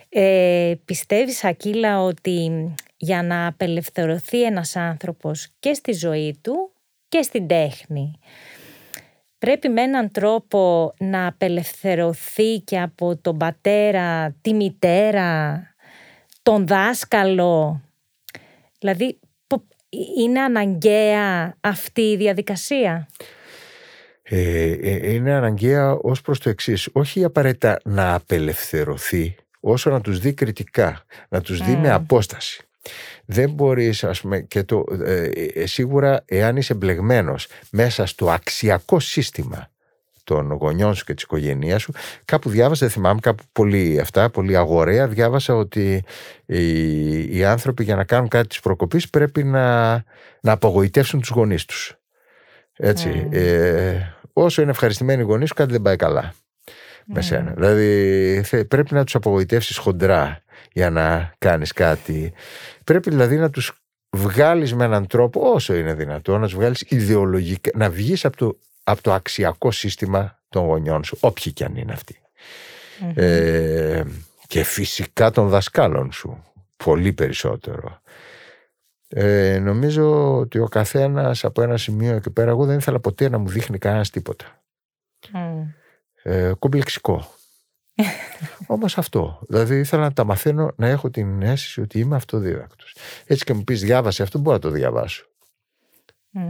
Ε, πιστεύεις, Ακίλα, ότι για να απελευθερωθεί ένας άνθρωπος και στη ζωή του και στην τέχνη, πρέπει με έναν τρόπο να απελευθερωθεί και από τον πατέρα, τη μητέρα, τον δάσκαλο? Δηλαδή, είναι αναγκαία αυτή η διαδικασία? Ε, ε, είναι αναγκαία ως προς το εξής. Όχι απαραίτητα να απελευθερωθεί, όσο να τους δει κριτικά, να τους mm. δει με απόσταση. Δεν μπορείς, ας πούμε, και το, ε, ε, σίγουρα εάν είσαι μπλεγμένος μέσα στο αξιακό σύστημα των γονιών σου και της οικογένειάς σου, κάπου διάβασα, δεν θυμάμαι, κάπου πολύ αυτά, πολύ αγοραία, διάβασα ότι οι, οι άνθρωποι για να κάνουν κάτι της προκοπής πρέπει να, να απογοητεύσουν τους γονείς τους. Έτσι, mm. ε, όσο είναι ευχαριστημένοι οι γονείς σου, κάτι δεν πάει καλά. Με σένα. Mm. Δηλαδή πρέπει να τους απογοητεύσεις χοντρά για να κάνεις κάτι. Πρέπει δηλαδή να τους βγάλεις με έναν τρόπο, όσο είναι δυνατό, να τους βγάλεις ιδεολογικά, να βγεις από το, από το αξιακό σύστημα των γονιών σου, όποιοι και αν είναι αυτοί. Mm-hmm. Ε, και φυσικά των δασκάλων σου, πολύ περισσότερο. Ε, νομίζω ότι ο καθένας από ένα σημείο και πέρα, εγώ δεν ήθελα ποτέ να μου δείχνει κανένας τίποτα. Mm. Ε, κομπλεξικό. Όμως αυτό. Δηλαδή ήθελα να τα μαθαίνω, να έχω την αίσθηση ότι είμαι αυτοδίδακτος. Έτσι και μου πεις διάβασε αυτό, μπορώ να το διαβάσω. Mm.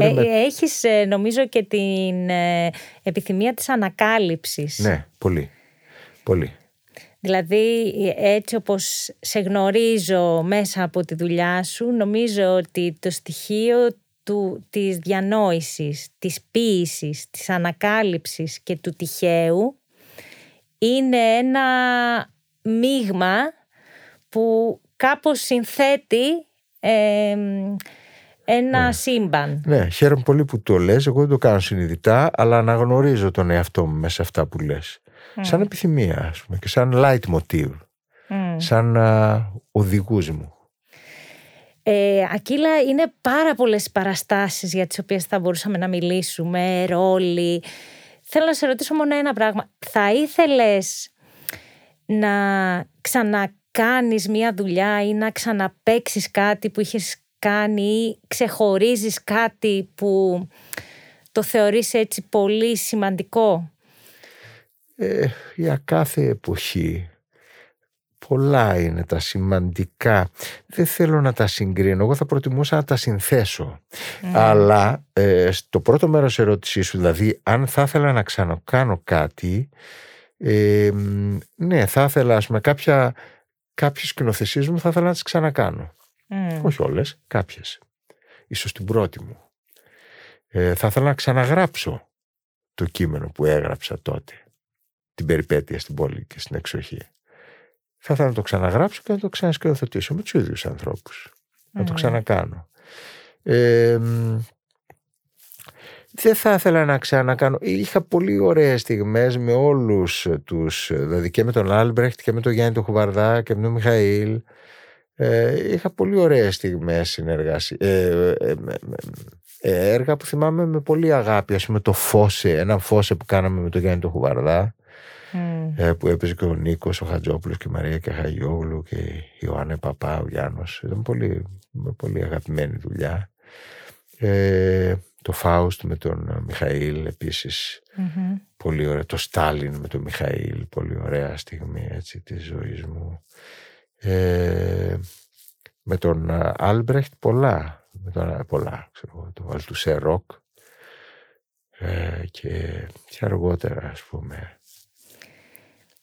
Ε, με... Έχεις νομίζω και την ε, επιθυμία της ανακάλυψης. Ναι, πολύ. πολύ. Δηλαδή έτσι όπως σε γνωρίζω μέσα από τη δουλειά σου, νομίζω ότι το στοιχείο Του, της διανόησης, της ποίησης, της ανακάλυψης και του τυχαίου είναι ένα μείγμα που κάπως συνθέτει ε, ένα ναι. σύμπαν. Ναι, χαίρομαι πολύ που το λες, εγώ δεν το κάνω συνειδητά, αλλά αναγνωρίζω τον εαυτό μου μέσα σε αυτά που λες. Mm. Σαν επιθυμία, ας πούμε, και σαν leitmotiv, mm. σαν α, οδηγούς μου. Ε, Ακίλα, είναι πάρα πολλές παραστάσεις για τις οποίες θα μπορούσαμε να μιλήσουμε, ρόλοι. Θέλω να σε ρωτήσω μόνο ένα πράγμα. Θα ήθελες να ξανακάνεις μια δουλειά ή να ξαναπαίξεις κάτι που είχες κάνει, ή ξεχωρίζεις κάτι που το θεωρείς έτσι πολύ σημαντικό? Ε, για κάθε εποχή πολλά είναι τα σημαντικά. Δεν θέλω να τα συγκρίνω. Εγώ θα προτιμούσα να τα συνθέσω. Mm. Αλλά ε, στο πρώτο μέρος ερώτησής σου, δηλαδή αν θα ήθελα να ξανακάνω κάτι, ε, ναι, θα ήθελα, ας πούμε, κάποια, κάποιες σκηνοθεσίες μου θα ήθελα να τις ξανακάνω. Mm. Όχι όλες, κάποιες. Ίσως την πρώτη μου. Ε, θα ήθελα να ξαναγράψω το κείμενο που έγραψα τότε. Την περιπέτεια στην πόλη και στην εξοχή. Θα ήθελα να το ξαναγράψω και να το ξανασκηνοθετήσω με τους ίδιους ανθρώπους. Mm. Να το ξανακάνω. Ε, δεν θα ήθελα να ξανακάνω. Είχα πολύ ωραίες στιγμές με όλους τους, δηλαδή και με τον Άλμπρεχτ και με τον Γιάννη τον Χουβαρδά και με τον Μιχαήλ. Ε, είχα πολύ ωραίες στιγμές συνεργασίας. Ε, ε, ε, ε, έργα που θυμάμαι με πολύ αγάπη. Ας πούμε το Φώσε, ένα Φώσε που κάναμε με τον Γιάννη τον Χουβαρδά. Mm. Που έπαιζε και ο Νίκος, ο Χατζόπουλος και η Μαρία Καχαγιόγλου και η Ιωάννα Παπά, ο Γιάννος. Ήταν πολύ, πολύ αγαπημένη δουλειά. Ε, το Φάουστ με τον Μιχαήλ επίσης, mm-hmm. πολύ ωραία. Το Στάλιν με τον Μιχαήλ, πολύ ωραία στιγμή, έτσι, της ζωής μου. Ε, με τον Άλμπρεχτ πολλά, με τον, πολλά ξέρω, το Αλτουσέ Ροκ ε, και, και αργότερα, ας πούμε.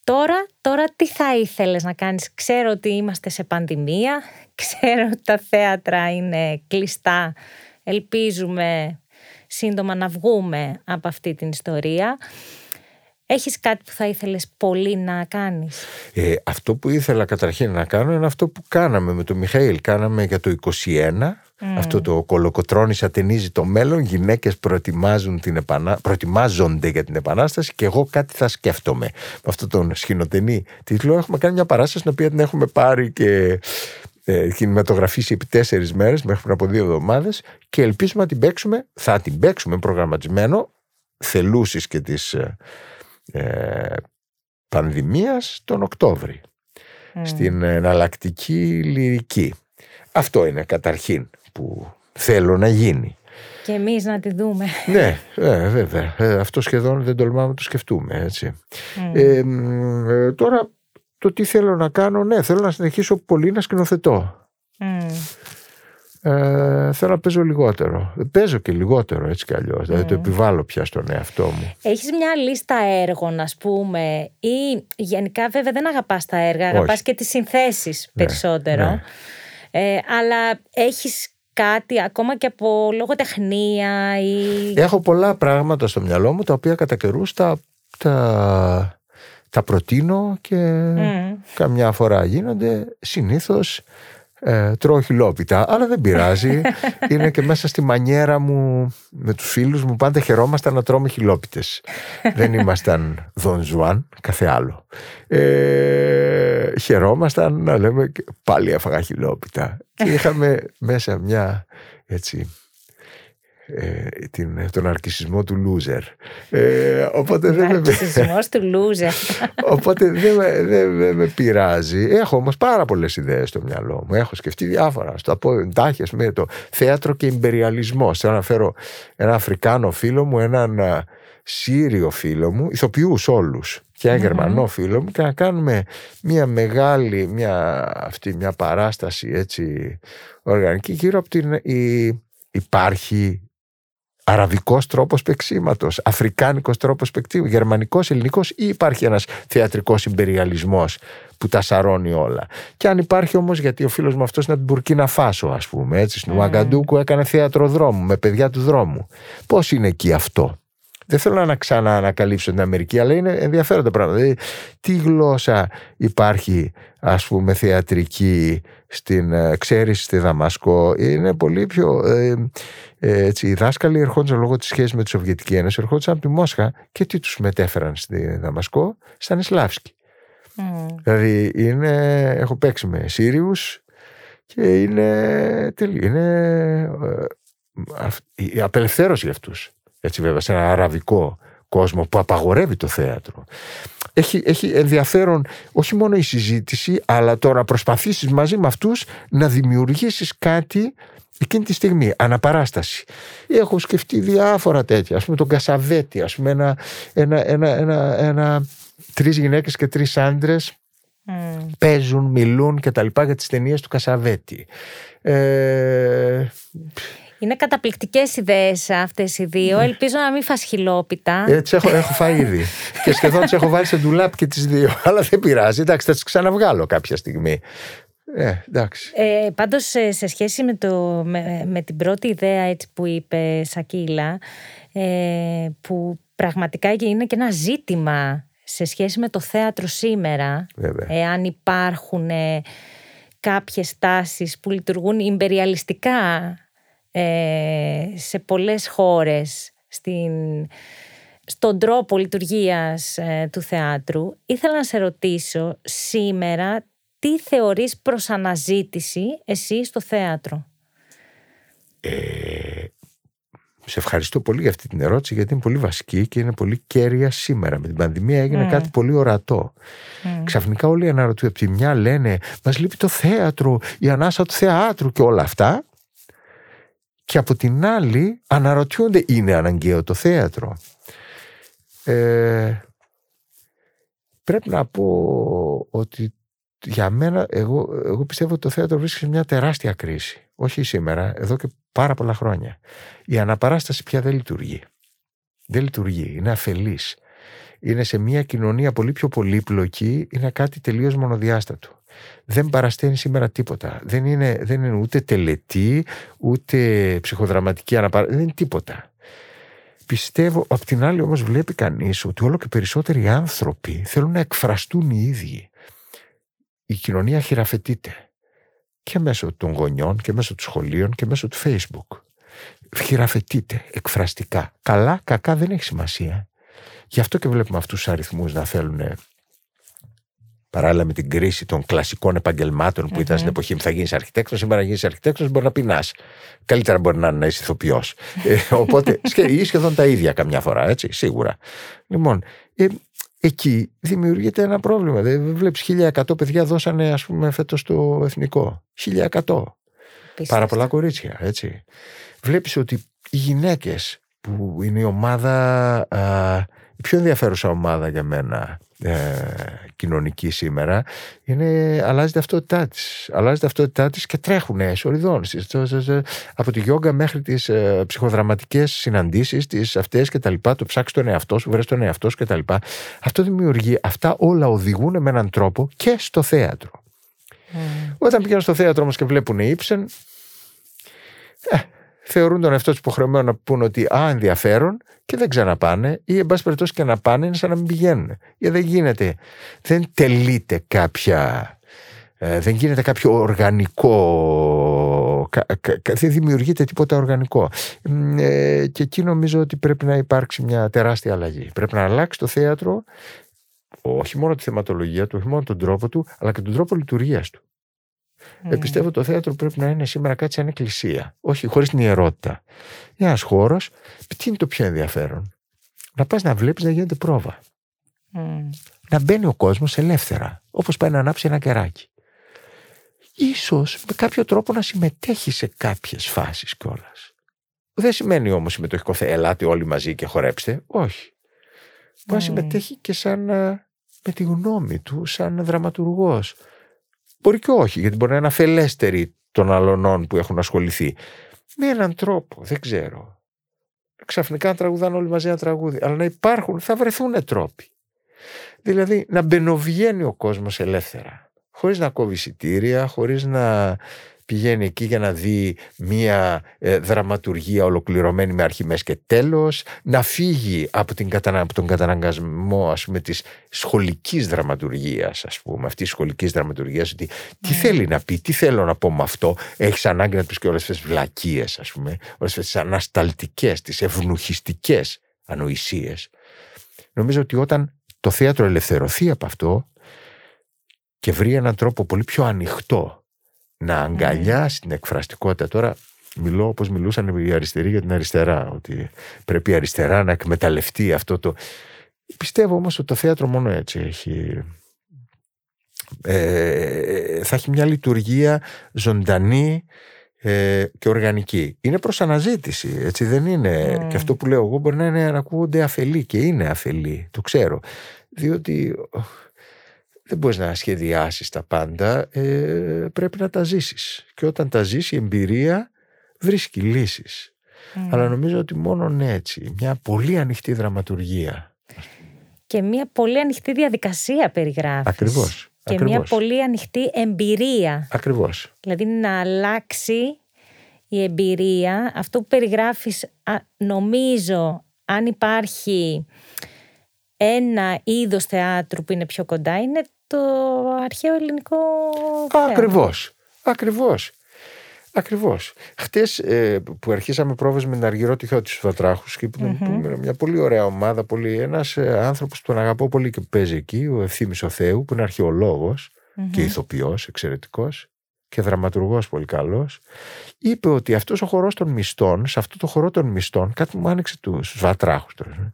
Τώρα, τώρα τι θα ήθελες να κάνεις? Ξέρω ότι είμαστε σε πανδημία, ξέρω ότι τα θέατρα είναι κλειστά, ελπίζουμε σύντομα να βγούμε από αυτή την ιστορία. Έχεις κάτι που θα ήθελες πολύ να κάνεις? Ε, αυτό που ήθελα καταρχήν να κάνω είναι αυτό που κάναμε με τον Μιχαήλ. Κάναμε για το είκοσι ένα Mm. Αυτό το κολοκοτρώνει ατενίζει το μέλλον. Γυναίκες προετοιμάζουν την επανα... προετοιμάζονται για την επανάσταση και εγώ κάτι θα σκέφτομαι. Με αυτόν τον σχηνοτενή τίτλο έχουμε κάνει μια παράσταση την οποία την έχουμε πάρει και ε, κινηματογραφήσει επί τέσσερις μέρες μέχρι πριν από δύο εβδομάδες και ελπίζουμε να την παίξουμε. Θα την παίξουμε προγραμματισμένο θελούσης και της ε, ε, πανδημίας τον Οκτώβρη mm. στην εναλλακτική λυρική. Αυτό είναι καταρχήν που θέλω να γίνει. Και εμείς να τη δούμε. Ναι, ε, βέβαια. Ε, αυτό σχεδόν δεν τολμάμε να το σκεφτούμε, έτσι. Mm. Ε, ε, τώρα, το τι θέλω να κάνω, ναι, θέλω να συνεχίσω πολύ να σκηνοθετώ. Mm. Ε, θέλω να παίζω λιγότερο. Παίζω και λιγότερο, έτσι κι αλλιώς. Mm. Δηλαδή το επιβάλλω πια στον εαυτό μου. Έχεις μια λίστα έργων, ας πούμε, ή γενικά βέβαια δεν αγαπάς τα έργα, αγαπάς Όχι. και τις συνθέσεις ναι, περισσότερο. Ναι. Ε, αλλά έχεις κάτι ακόμα και από λογοτεχνία ή... Έχω πολλά πράγματα στο μυαλό μου τα οποία κατά καιρούς τα, τα, τα προτείνω και mm. καμιά φορά γίνονται συνήθως ε, τρώω χυλόπιτα, αλλά δεν πειράζει. Είναι και μέσα στη μανιέρα μου με τους φίλους μου πάντα χαιρόμασταν να τρώμε χυλόπιτες. Δεν ήμασταν Δον Ζουάν κάθε άλλο. Ε, χαιρόμασταν να λέμε πάλι έφαγα χυλόπιτα και είχαμε μέσα μια έτσι ε, την, τον αρκισισμό του λούζερ ε, οπότε δεν αρκισισμός του λούζερ οπότε δεν με, δεν με, με πειράζει. Έχω όμως πάρα πολλές ιδέες στο μυαλό μου, έχω σκεφτεί διάφορα στο πω εντάχειας με το θέατρο και ιμπεριαλισμός. Θέλω να φέρω ένα Αφρικάνο φίλο μου, έναν Σύριο φίλο μου, ηθοποιούς όλους και ένα mm-hmm. Γερμανό φίλο μου και να κάνουμε μια μεγάλη μια, αυτή μια παράσταση έτσι οργανική γύρω από την η, υπάρχει αραβικός τρόπος παίξηματος, αφρικάνικος τρόπος παίξηματος, γερμανικός, ελληνικός ή υπάρχει ένας θεατρικός ιμπεριαλισμός που τα σαρώνει όλα. Και αν υπάρχει όμως, γιατί ο φίλος μου αυτός είναι από την Μπουρκίνα Φάσο, ας πούμε, έτσι, στην Ουαγκαντούκου mm. έκανε θέατρο δρόμου με παιδιά του δρόμου. Πώς είναι εκεί αυτό? Δεν θέλω να ξαναανακαλύψω την Αμερική, αλλά είναι ενδιαφέροντα πράγματα. Δηλαδή, τι γλώσσα υπάρχει, ας πούμε, θεατρική στην ε, ξέρεις στη Δαμασκό. Είναι πολύ πιο... Ε, ε, έτσι, οι δάσκαλοι ερχόντουσαν λόγω της σχέσης με τη Σοβιετική Ένωση, ερχόντουσαν από τη Μόσχα και τι τους μετέφεραν στη Δαμασκό, σαν Ισλάβσκι. Mm. Δηλαδή, είναι, έχω παίξει με Σύριους και είναι... Τελεί, είναι ε, ε, η απελευθέρωση για αυτούς. Έτσι βέβαια σε ένα αραβικό κόσμο που απαγορεύει το θέατρο. Έχει, έχει ενδιαφέρον όχι μόνο η συζήτηση, αλλά το να προσπαθήσεις μαζί με αυτούς να δημιουργήσεις κάτι εκείνη τη στιγμή, αναπαράσταση. Έχω σκεφτεί διάφορα τέτοια, ας πούμε τον Κασαβέτη, ας πούμε ένα, ένα, ένα, ένα, ένα τρεις γυναίκες και τρεις άντρες mm. παίζουν, μιλούν και τα λοιπά για τις ταινίες του Κασαβέτη. Ε... Είναι καταπληκτικές ιδέες αυτές οι δύο. Ελπίζω να μην φας χυλόπιτα. Έτσι έχω, έχω φάει ήδη. Και σχεδόν τις έχω βάλει σε ντουλάπ και τις δύο. Αλλά δεν πειράζει. Εντάξει, θα τις ξαναβγάλω κάποια στιγμή. Ε, εντάξει. Ε, πάντως, σε σχέση με, το, με, με την πρώτη ιδέα έτσι που είπε Σακίλα, ε, που πραγματικά είναι και ένα ζήτημα σε σχέση με το θέατρο σήμερα, εάν υπάρχουν ε, κάποιες τάσεις που λειτουργούν ιμπεριαλιστικά σε πολλές χώρες στην, στον τρόπο λειτουργίας ε, του θεάτρου. Ήθελα να σε ρωτήσω σήμερα τι θεωρείς προς αναζήτηση εσύ στο θέατρο. ε, Σε ευχαριστώ πολύ για αυτή την ερώτηση, γιατί είναι πολύ βασική και είναι πολύ κέρια σήμερα. Με την πανδημία έγινε mm. κάτι πολύ ορατό. Mm. Ξαφνικά όλοι αναρωτούν, από τη μια λένε μας λείπει το θέατρο, η ανάσα του θεάτρου και όλα αυτά. Και από την άλλη αναρωτιούνται, είναι αναγκαίο το θέατρο? Ε, πρέπει να πω ότι για μένα, εγώ, εγώ πιστεύω ότι το θέατρο βρίσκεται σε μια τεράστια κρίση. Όχι σήμερα, εδώ και πάρα πολλά χρόνια. Η αναπαράσταση πια δεν λειτουργεί. Δεν λειτουργεί, είναι αφελής. Είναι σε μια κοινωνία πολύ πιο πολύπλοκη, είναι κάτι τελείως μονοδιάστατο. Δεν παρασταίνει σήμερα τίποτα. Δεν είναι, δεν είναι ούτε τελετή, ούτε ψυχοδραματική αναπαράσταση. Δεν είναι τίποτα. Πιστεύω, απ' την άλλη όμως βλέπει κανείς ότι όλο και περισσότεροι άνθρωποι θέλουν να εκφραστούν οι ίδιοι. Η κοινωνία χειραφετείται. και μέσω των γονιών και μέσω των σχολείων και μέσω του Facebook. Χειραφετείται εκφραστικά. Καλά, κακά δεν έχει σημασία. Γι' αυτό και βλέπουμε αυτούς τους αριθμούς να θέλουν, παράλληλα με την κρίση των κλασικών επαγγελμάτων που mm-hmm. ήταν στην εποχή που θα γίνεις αρχιτέκτονος, σήμερα γίνεις αρχιτέκτονος, μπορεί να πεινάς. Καλύτερα μπορεί να, να είσαι ηθοποιός. Ε, οπότε, ή σχεδόν τα ίδια καμιά φορά, έτσι, σίγουρα. Λοιπόν, ε, εκεί δημιουργείται ένα πρόβλημα. Δεν βλέπεις, χίλια εκατό παιδιά δώσανε, ας πούμε, φέτος το εθνικό. χίλια εκατό. Πάρα πολλά κορίτσια, έτσι. Βλέπεις ότι οι γυναίκες, που είναι η ομάδα, α, η πιο ενδιαφέρουσα ομάδα για μένα, ε, κοινωνική σήμερα, είναι, αλλάζει ταυτότητά της. Αλλάζει ταυτότητά της και τρέχουνε σοριδών. Από τη γιόγκα μέχρι τις ε, ψυχοδραματικές συναντήσεις, τις αυτές και τα λοιπά, το ψάξεις τον εαυτό σου, βρες τον εαυτό σου και τα λοιπά. Αυτό δημιουργεί, αυτά όλα οδηγούν με έναν τρόπο και στο θέατρο. Mm. Όταν πηγαίνουν στο θέατρο όμως και βλέπουν Ibsen, ε, θεωρούν τον εαυτό τους υποχρεωμένο να πούν ότι α, ενδιαφέρον, και δεν ξαναπάνε, ή εν πάση περιπτώσει και να πάνε είναι σαν να μην πηγαίνουν. Γιατί δεν γίνεται, δεν τελείται κάποια, ε, δεν γίνεται κάποιο οργανικό, κα, κα, κα, δεν δημιουργείται τίποτα οργανικό. Ε, και εκεί νομίζω ότι πρέπει να υπάρξει μια τεράστια αλλαγή. Πρέπει να αλλάξει το θέατρο, όχι μόνο τη θεματολογία του, όχι μόνο τον τρόπο του, αλλά και τον τρόπο λειτουργίας του. Mm. Ε, πιστεύω το θέατρο πρέπει να είναι σήμερα κάτι σαν εκκλησία, όχι χωρίς την ιερότητα. Είναι ένας χώρος, τι είναι το πιο ενδιαφέρον? Να πας να βλέπεις να γίνεται πρόβα. Mm. Να μπαίνει ο κόσμος ελεύθερα, όπως πάει να ανάψει ένα κεράκι. Ίσως με κάποιο τρόπο να συμμετέχει σε κάποιες φάσεις κιόλας. Δεν σημαίνει όμως συμμετοχικό θε, ελάτε όλοι μαζί και χορέψτε. Όχι. Μπορεί mm. να συμμετέχει και σαν, με τη γνώμη του, σαν δραματουργός. Μπορεί και όχι, γιατί μπορεί να είναι αφελέστεροι των αλωνών που έχουν ασχοληθεί. Με έναν τρόπο, δεν ξέρω. Ξαφνικά να τραγουδάνε όλοι μαζί ένα τραγούδι. Αλλά να υπάρχουν, θα βρεθούν τρόποι. Δηλαδή να μπαινοβγαίνει ο κόσμος ελεύθερα. Χωρίς να κόβει εισιτήρια, χωρίς να πηγαίνει εκεί για να δει μία ε, δραματουργία ολοκληρωμένη με αρχή, μέση και τέλος, να φύγει από, την κατανα, από τον καταναγκασμό, ας πούμε, της σχολικής δραματουργίας, ας πούμε, αυτής της σχολικής δραματουργίας, ότι τι θέλει να πει, τι θέλω να πω με αυτό, έχεις ανάγκη να πεις και όλες τις βλακίες, ας πούμε, όλες τις ανασταλτικές, τις ευνουχιστικές ανοησίες. Νομίζω ότι όταν το θέατρο ελευθερωθεί από αυτό και βρει έναν τρόπο πολύ πιο ανοιχτό να αγκαλιάσει mm. την εκφραστικότητα. Τώρα μιλώ όπως μιλούσαν οι αριστεροί για την αριστερά, ότι πρέπει η αριστερά να εκμεταλλευτεί αυτό το... Πιστεύω όμως ότι το θέατρο μόνο έτσι έχει... Ε, θα έχει μια λειτουργία ζωντανή ε, και οργανική. Είναι προς αναζήτηση, έτσι δεν είναι... Mm. Και αυτό που λέω εγώ μπορεί να, είναι, να ακούγονται αφελή, και είναι αφελή, το ξέρω. Διότι... Δεν μπορείς να σχεδιάσεις τα πάντα, ε, πρέπει να τα ζήσεις. Και όταν τα ζεις η εμπειρία βρίσκει λύσεις. Mm. Αλλά νομίζω ότι μόνον έτσι, μια πολύ ανοιχτή δραματουργία. Και μια πολύ ανοιχτή διαδικασία περιγράφεις. Ακριβώς. Και Ακριβώς. μια πολύ ανοιχτή εμπειρία. Ακριβώς. Δηλαδή να αλλάξει η εμπειρία. Αυτό που περιγράφεις, νομίζω, αν υπάρχει ένα είδος θεάτρου που είναι πιο κοντά, είναι το αρχαίο ελληνικό θέατρο. Ακριβώς, ακριβώς, ακριβώς. Χτες ε, που αρχίσαμε πρόβες με την Αργυρό Τυχιώτη στους Βατράχους και που, mm-hmm. που, μια πολύ ωραία ομάδα, πολύ, ένας ε, άνθρωπος που τον αγαπώ πολύ και που παίζει εκεί, ο Ευθύμης ο Θεού, που είναι αρχαιολόγος mm-hmm. και ηθοποιός, εξαιρετικός και δραματουργός πολύ καλός, είπε ότι αυτός ο χορός των μισθών, σε αυτό το χορό των μισθών, κάτι μου άνοιξε στους Βατράχους τώρα.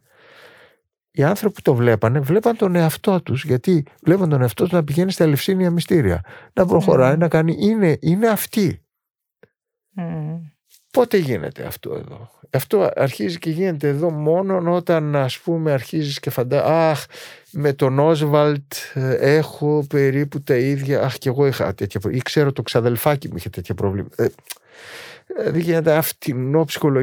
Οι άνθρωποι που το βλέπανε, βλέπαν τον εαυτό τους, γιατί βλέπαν τον εαυτό τους να πηγαίνει στα Ελευσίνια μυστήρια, να προχωράει, mm. να κάνει, είναι, είναι αυτή. Mm. Πότε γίνεται αυτό εδώ? Αυτό αρχίζει και γίνεται εδώ μόνο όταν, ας πούμε, αρχίζεις και φαντάζεις, αχ, με τον Όσβαλτ έχω περίπου τα ίδια, αχ, και εγώ είχα τέτοια προβλήματα, ή ξέρω το ξαδελφάκι μου είχε τέτοια προβλήματα. Ε, δεν γίνεται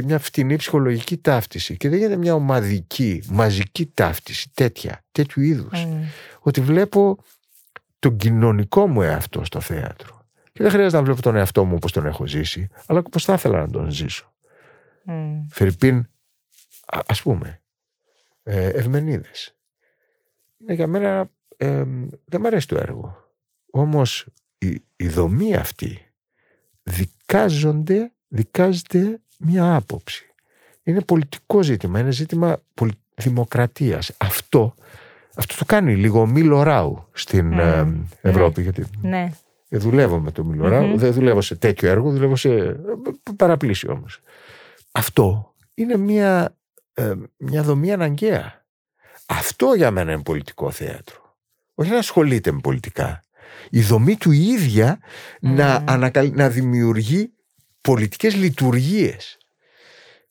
μια φτηνή ψυχολογική ταύτιση και δεν γίνεται μια ομαδική, μαζική ταύτιση τέτοια, τέτοιου είδους. Mm. Ότι βλέπω τον κοινωνικό μου εαυτό στο θέατρο και δεν χρειάζεται να βλέπω τον εαυτό μου όπως τον έχω ζήσει, αλλά όπως θα ήθελα να τον ζήσω. Mm. Φερρυπίν, ας πούμε, ε, Ευμενίδες. Ε, για μένα ε, δεν μου αρέσει το έργο. Όμως η, η δομή αυτή δικάζονται, δικάζεται μια άποψη. Είναι πολιτικό ζήτημα, είναι ζήτημα δημοκρατίας. Αυτό, αυτό το κάνει λίγο Μίλο Ράου στην mm. Ευρώπη, mm. γιατί mm. δουλεύω με τον Μίλο Ράου, mm-hmm. δεν δουλεύω σε τέτοιο έργο, δουλεύω σε παραπλήση όμως. Αυτό είναι μια, μια δομή αναγκαία. Αυτό για μένα είναι πολιτικό θέατρο. Όχι να ασχολείται με πολιτικά. Η δομή του ίδια mm. να, ανακαλ... να δημιουργεί πολιτικές λειτουργίες.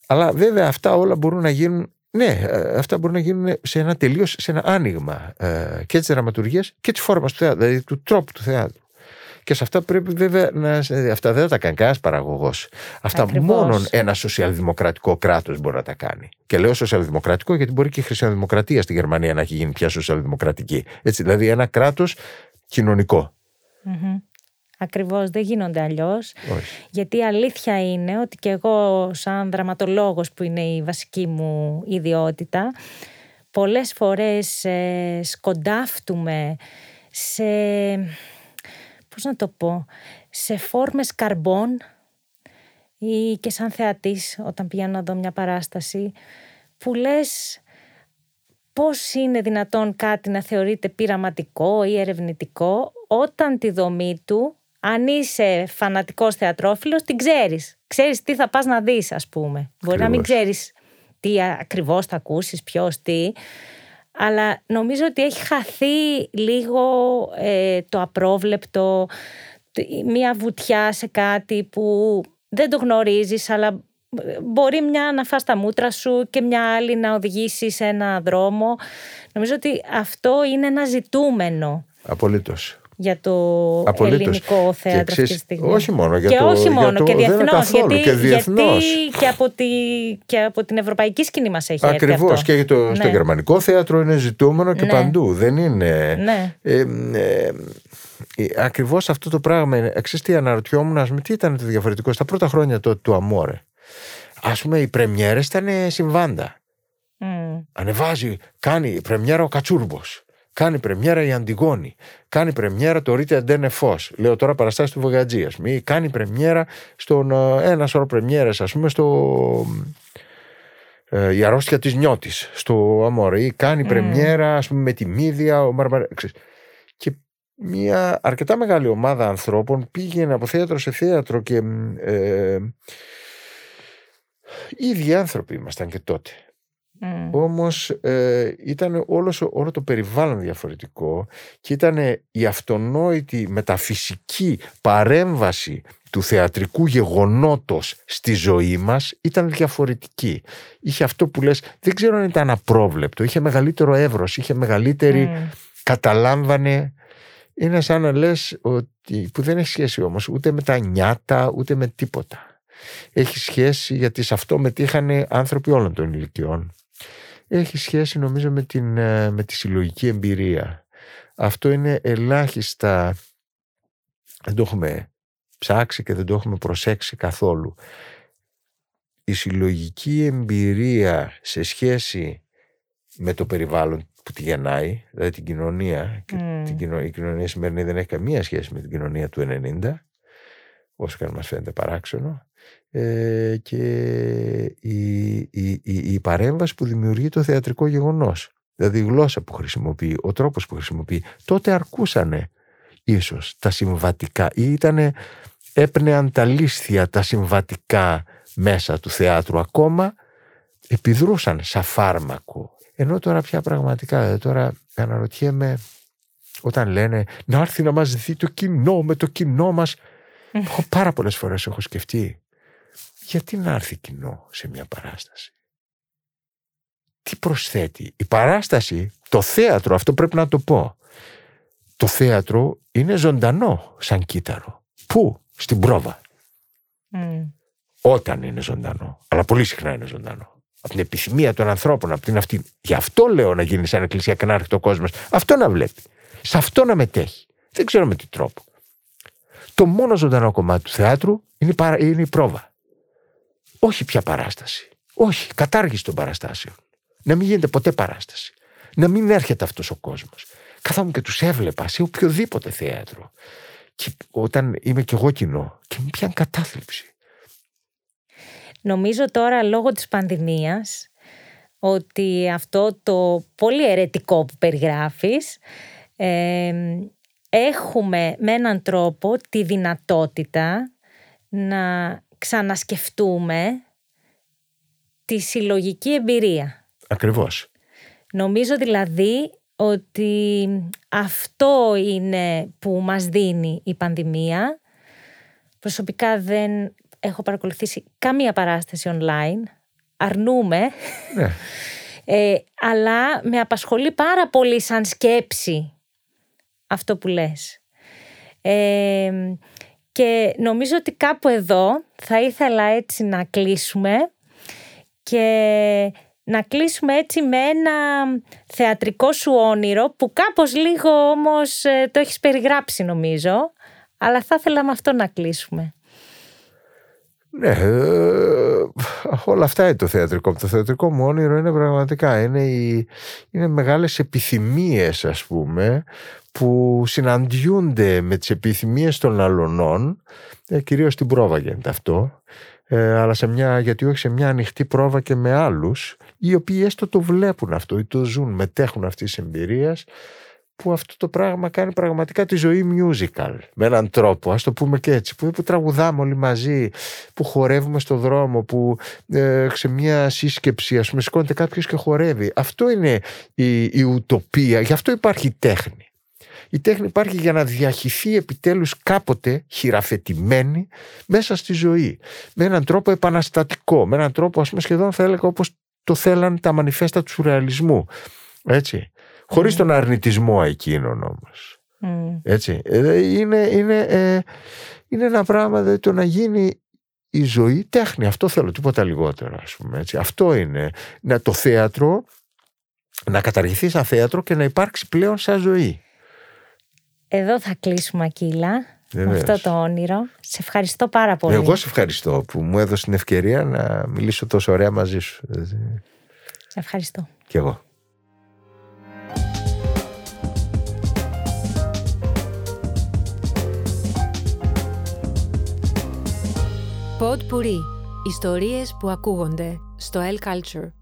Αλλά βέβαια αυτά όλα μπορούν να γίνουν, ναι, αυτά μπορούν να γίνουν σε ένα τελείως, σε ένα άνοιγμα ε, και της δραματουργίας και της φόρμας του θέατρου, δηλαδή του τρόπου του θέατρου. Και σε αυτά πρέπει βέβαια να. Αυτά δεν θα τα κάνει κανένας παραγωγός. Αυτά μόνο ένα σοσιαλδημοκρατικό κράτος μπορεί να τα κάνει. Και λέω σοσιαλδημοκρατικό γιατί μπορεί και η χριστιανοδημοκρατία στη Γερμανία να έχει γίνει πια σοσιαλδημοκρατική. Έτσι, δηλαδή ένα κράτος κοινωνικό. Mm-hmm. Ακριβώς, δεν γίνονται αλλιώς. Όχι. Γιατί η αλήθεια είναι ότι και εγώ, σαν δραματολόγος, που είναι η βασική μου ιδιότητα, πολλές φορές ε, σκοντάφτουμε σε. Πώς να το πω, σε φόρμες καρμπών ή και σαν θεατής όταν πηγαίνω να δω μια παράσταση που λες πώς είναι δυνατόν κάτι να θεωρείται πειραματικό ή ερευνητικό όταν τη δομή του, αν είσαι φανατικός θεατρόφιλος, την ξέρεις. Ξέρεις τι θα πας να δεις, ας πούμε. Ακριβώς. Μπορεί να μην ξέρεις τι ακριβώς θα ακούσεις, ποιος, τι... Αλλά νομίζω ότι έχει χαθεί λίγο ε, το απρόβλεπτο, μια βουτιά σε κάτι που δεν το γνωρίζεις, αλλά μπορεί μια να φας τα μούτρα σου και μια άλλη να οδηγήσει σε ένα δρόμο. Νομίζω ότι αυτό είναι ένα ζητούμενο. Απολύτως. Για το Απολύτως. Ελληνικό θέατρο και αυτή τη στιγμή. Όχι μόνο για και το, όχι μόνο, για το, και διεθνώς, καθόλου, γιατί, και διεθνώς. Γιατί και από, τη, και από την ευρωπαϊκή σκηνή μας έχει έρθει. Ακριβώς, και το, ναι. στο γερμανικό θέατρο είναι ζητούμενο και ναι. παντού. Δεν είναι... Ναι. Ε, ε, ε, ακριβώς αυτό το πράγμα. Εξής τι αναρωτιόμουν, ας πούμε, τι ήταν το διαφορετικό στα πρώτα χρόνια το, του Αμόρε. Ας πούμε οι πρεμιέρες ήταν συμβάντα. Mm. Ανεβάζει, κάνει πρεμιέρα ο Κατσούρμπος. Κάνει πρεμιέρα η Αντιγόνη. Κάνει πρεμιέρα το Ρίτε Αντένε Φως. Λέω τώρα παραστάσεις του Βογατζίας. Μη κάνει πρεμιέρα στον. Ένα σώρο πρεμιέρες, ας πούμε, στο. Ε, η αρρώστια της Νιώτης στο Αμόρε. Κάνει mm. πρεμιέρα, ας πούμε, με τη Μύδια, ο Μαρμαρέ. Και μια αρκετά μεγάλη ομάδα ανθρώπων πήγαινε από θέατρο σε θέατρο και. Ε, οι ίδιοι άνθρωποι ήμασταν και τότε. Mm. Όμως ε, ήταν όλος, όλο το περιβάλλον διαφορετικό και ήταν η αυτονόητη μεταφυσική παρέμβαση του θεατρικού γεγονότος στη ζωή μας ήταν διαφορετική. Είχε αυτό που λες, δεν ξέρω αν ήταν απρόβλεπτο, είχε μεγαλύτερο εύρος, είχε μεγαλύτερη, mm. καταλάμβανε. Είναι σαν να λες ότι, που δεν έχει σχέση όμως ούτε με τα νιάτα ούτε με τίποτα. Έχει σχέση, γιατί σε αυτό μετήχανε άνθρωποι όλων των ηλικιών. Έχει σχέση νομίζω με, την, με τη συλλογική εμπειρία. Αυτό είναι ελάχιστα, δεν το έχουμε ψάξει και δεν το έχουμε προσέξει καθόλου. Η συλλογική εμπειρία σε σχέση με το περιβάλλον που τη γεννάει, δηλαδή την κοινωνία, και mm. την κοινωνία, η κοινωνία σημερινή δεν έχει καμία σχέση με την κοινωνία του ενενήντα, όσο και αν μας φαίνεται παράξενο. Ε, και η, η, η, η παρέμβαση που δημιουργεί το θεατρικό γεγονός, δηλαδή η γλώσσα που χρησιμοποιεί, ο τρόπος που χρησιμοποιεί, τότε αρκούσανε ίσως τα συμβατικά ή ήτανε, έπνεαν τα λίσθια τα συμβατικά μέσα του θεάτρου, ακόμα επιδρούσαν σαν φάρμακο, ενώ τώρα πια πραγματικά τώρα αναρωτιέμαι όταν λένε να έρθει να μας δει το κοινό με το κοινό μας. Εγώ πάρα πολλές φορές έχω σκεφτεί, γιατί να έρθει κοινό σε μια παράσταση? Τι προσθέτει η παράσταση, το θέατρο? Αυτό πρέπει να το πω. Το θέατρο είναι ζωντανό σαν κύτταρο. Πού? Στην πρόβα. Mm. Όταν είναι ζωντανό. Αλλά πολύ συχνά είναι ζωντανό. Από την επιθυμία των ανθρώπων, από την αυτή. Γι' αυτό λέω να γίνει σαν εκκλησία και να έρχεται ο κόσμος. Αυτό να βλέπει. Σε αυτό να μετέχει. Δεν ξέρω με τι τρόπο. Το μόνο ζωντανό κομμάτι του θεάτρου είναι η, παρα... είναι η πρόβα. Όχι πια παράσταση. Όχι, κατάργηση των παραστάσεων. Να μην γίνεται ποτέ παράσταση. Να μην έρχεται αυτός ο κόσμος. Καθόμουν και τους έβλεπα σε οποιοδήποτε θέατρο. Και όταν είμαι κι εγώ κοινό και με πιάνει κατάθλιψη. Νομίζω τώρα λόγω της πανδημίας ότι αυτό το πολύ αιρετικό που περιγράφεις ε, έχουμε με έναν τρόπο τη δυνατότητα να ξανασκεφτούμε τη συλλογική εμπειρία. Ακριβώς. Νομίζω δηλαδή ότι αυτό είναι που μας δίνει η πανδημία. Προσωπικά δεν έχω παρακολουθήσει καμία παράσταση online. Αρνούμε. Ναι. ε, αλλά με απασχολεί πάρα πολύ σαν σκέψη αυτό που λες. Ε, και νομίζω ότι κάπου εδώ θα ήθελα έτσι να κλείσουμε και... να κλείσουμε έτσι με ένα θεατρικό σου όνειρο που κάπως λίγο όμως το έχεις περιγράψει νομίζω, αλλά θα ήθελα με αυτό να κλείσουμε. Ναι, όλα αυτά είναι το θεατρικό. Το θεατρικό μου όνειρο είναι πραγματικά, είναι, οι, είναι μεγάλες επιθυμίες ας πούμε που συναντιούνται με τις επιθυμίες των αλωνών, κυρίως την πρόβα γίνεται αυτό. Ε, αλλά σε μια, γιατί όχι σε μια ανοιχτή πρόβα και με άλλους οι οποίοι έστω το βλέπουν αυτό ή το ζουν, μετέχουν αυτής της εμπειρίας που αυτό το πράγμα κάνει πραγματικά τη ζωή musical με έναν τρόπο, ας το πούμε και έτσι, που, που τραγουδάμε όλοι μαζί, που χορεύουμε στο δρόμο, που ε, σε μια σύσκεψη ας πούμε σηκώνεται κάποιος και χορεύει. Αυτό είναι η, η ουτοπία, γι' αυτό υπάρχει η τέχνη. Η τέχνη υπάρχει για να διαχυθεί επιτέλους κάποτε χειραφετημένη μέσα στη ζωή. Με έναν τρόπο επαναστατικό, με έναν τρόπο ας πούμε σχεδόν θα έλεγα όπως το θέλαν τα μανιφέστα του σουρεαλισμού. Έτσι. Mm. Χωρίς τον αρνητισμό εκείνον όμως. Mm. Έτσι. Είναι, είναι, ε, είναι ένα πράγμα δε, το να γίνει η ζωή τέχνη. Αυτό θέλω, τίποτα λιγότερο ας πούμε. Έτσι. Αυτό είναι να, το θέατρο να καταργηθεί σαν θέατρο και να υπάρξει πλέον σαν ζωή. Εδώ θα κλείσουμε, Ακύλα, με αυτό το όνειρο. Σε ευχαριστώ πάρα πολύ. Εγώ σε ευχαριστώ που μου έδωσε την ευκαιρία να μιλήσω τόσο ωραία μαζί σου. Σε ευχαριστώ. Κι εγώ. Pod Pourri. Ιστορίες που ακούγονται στο El Culture.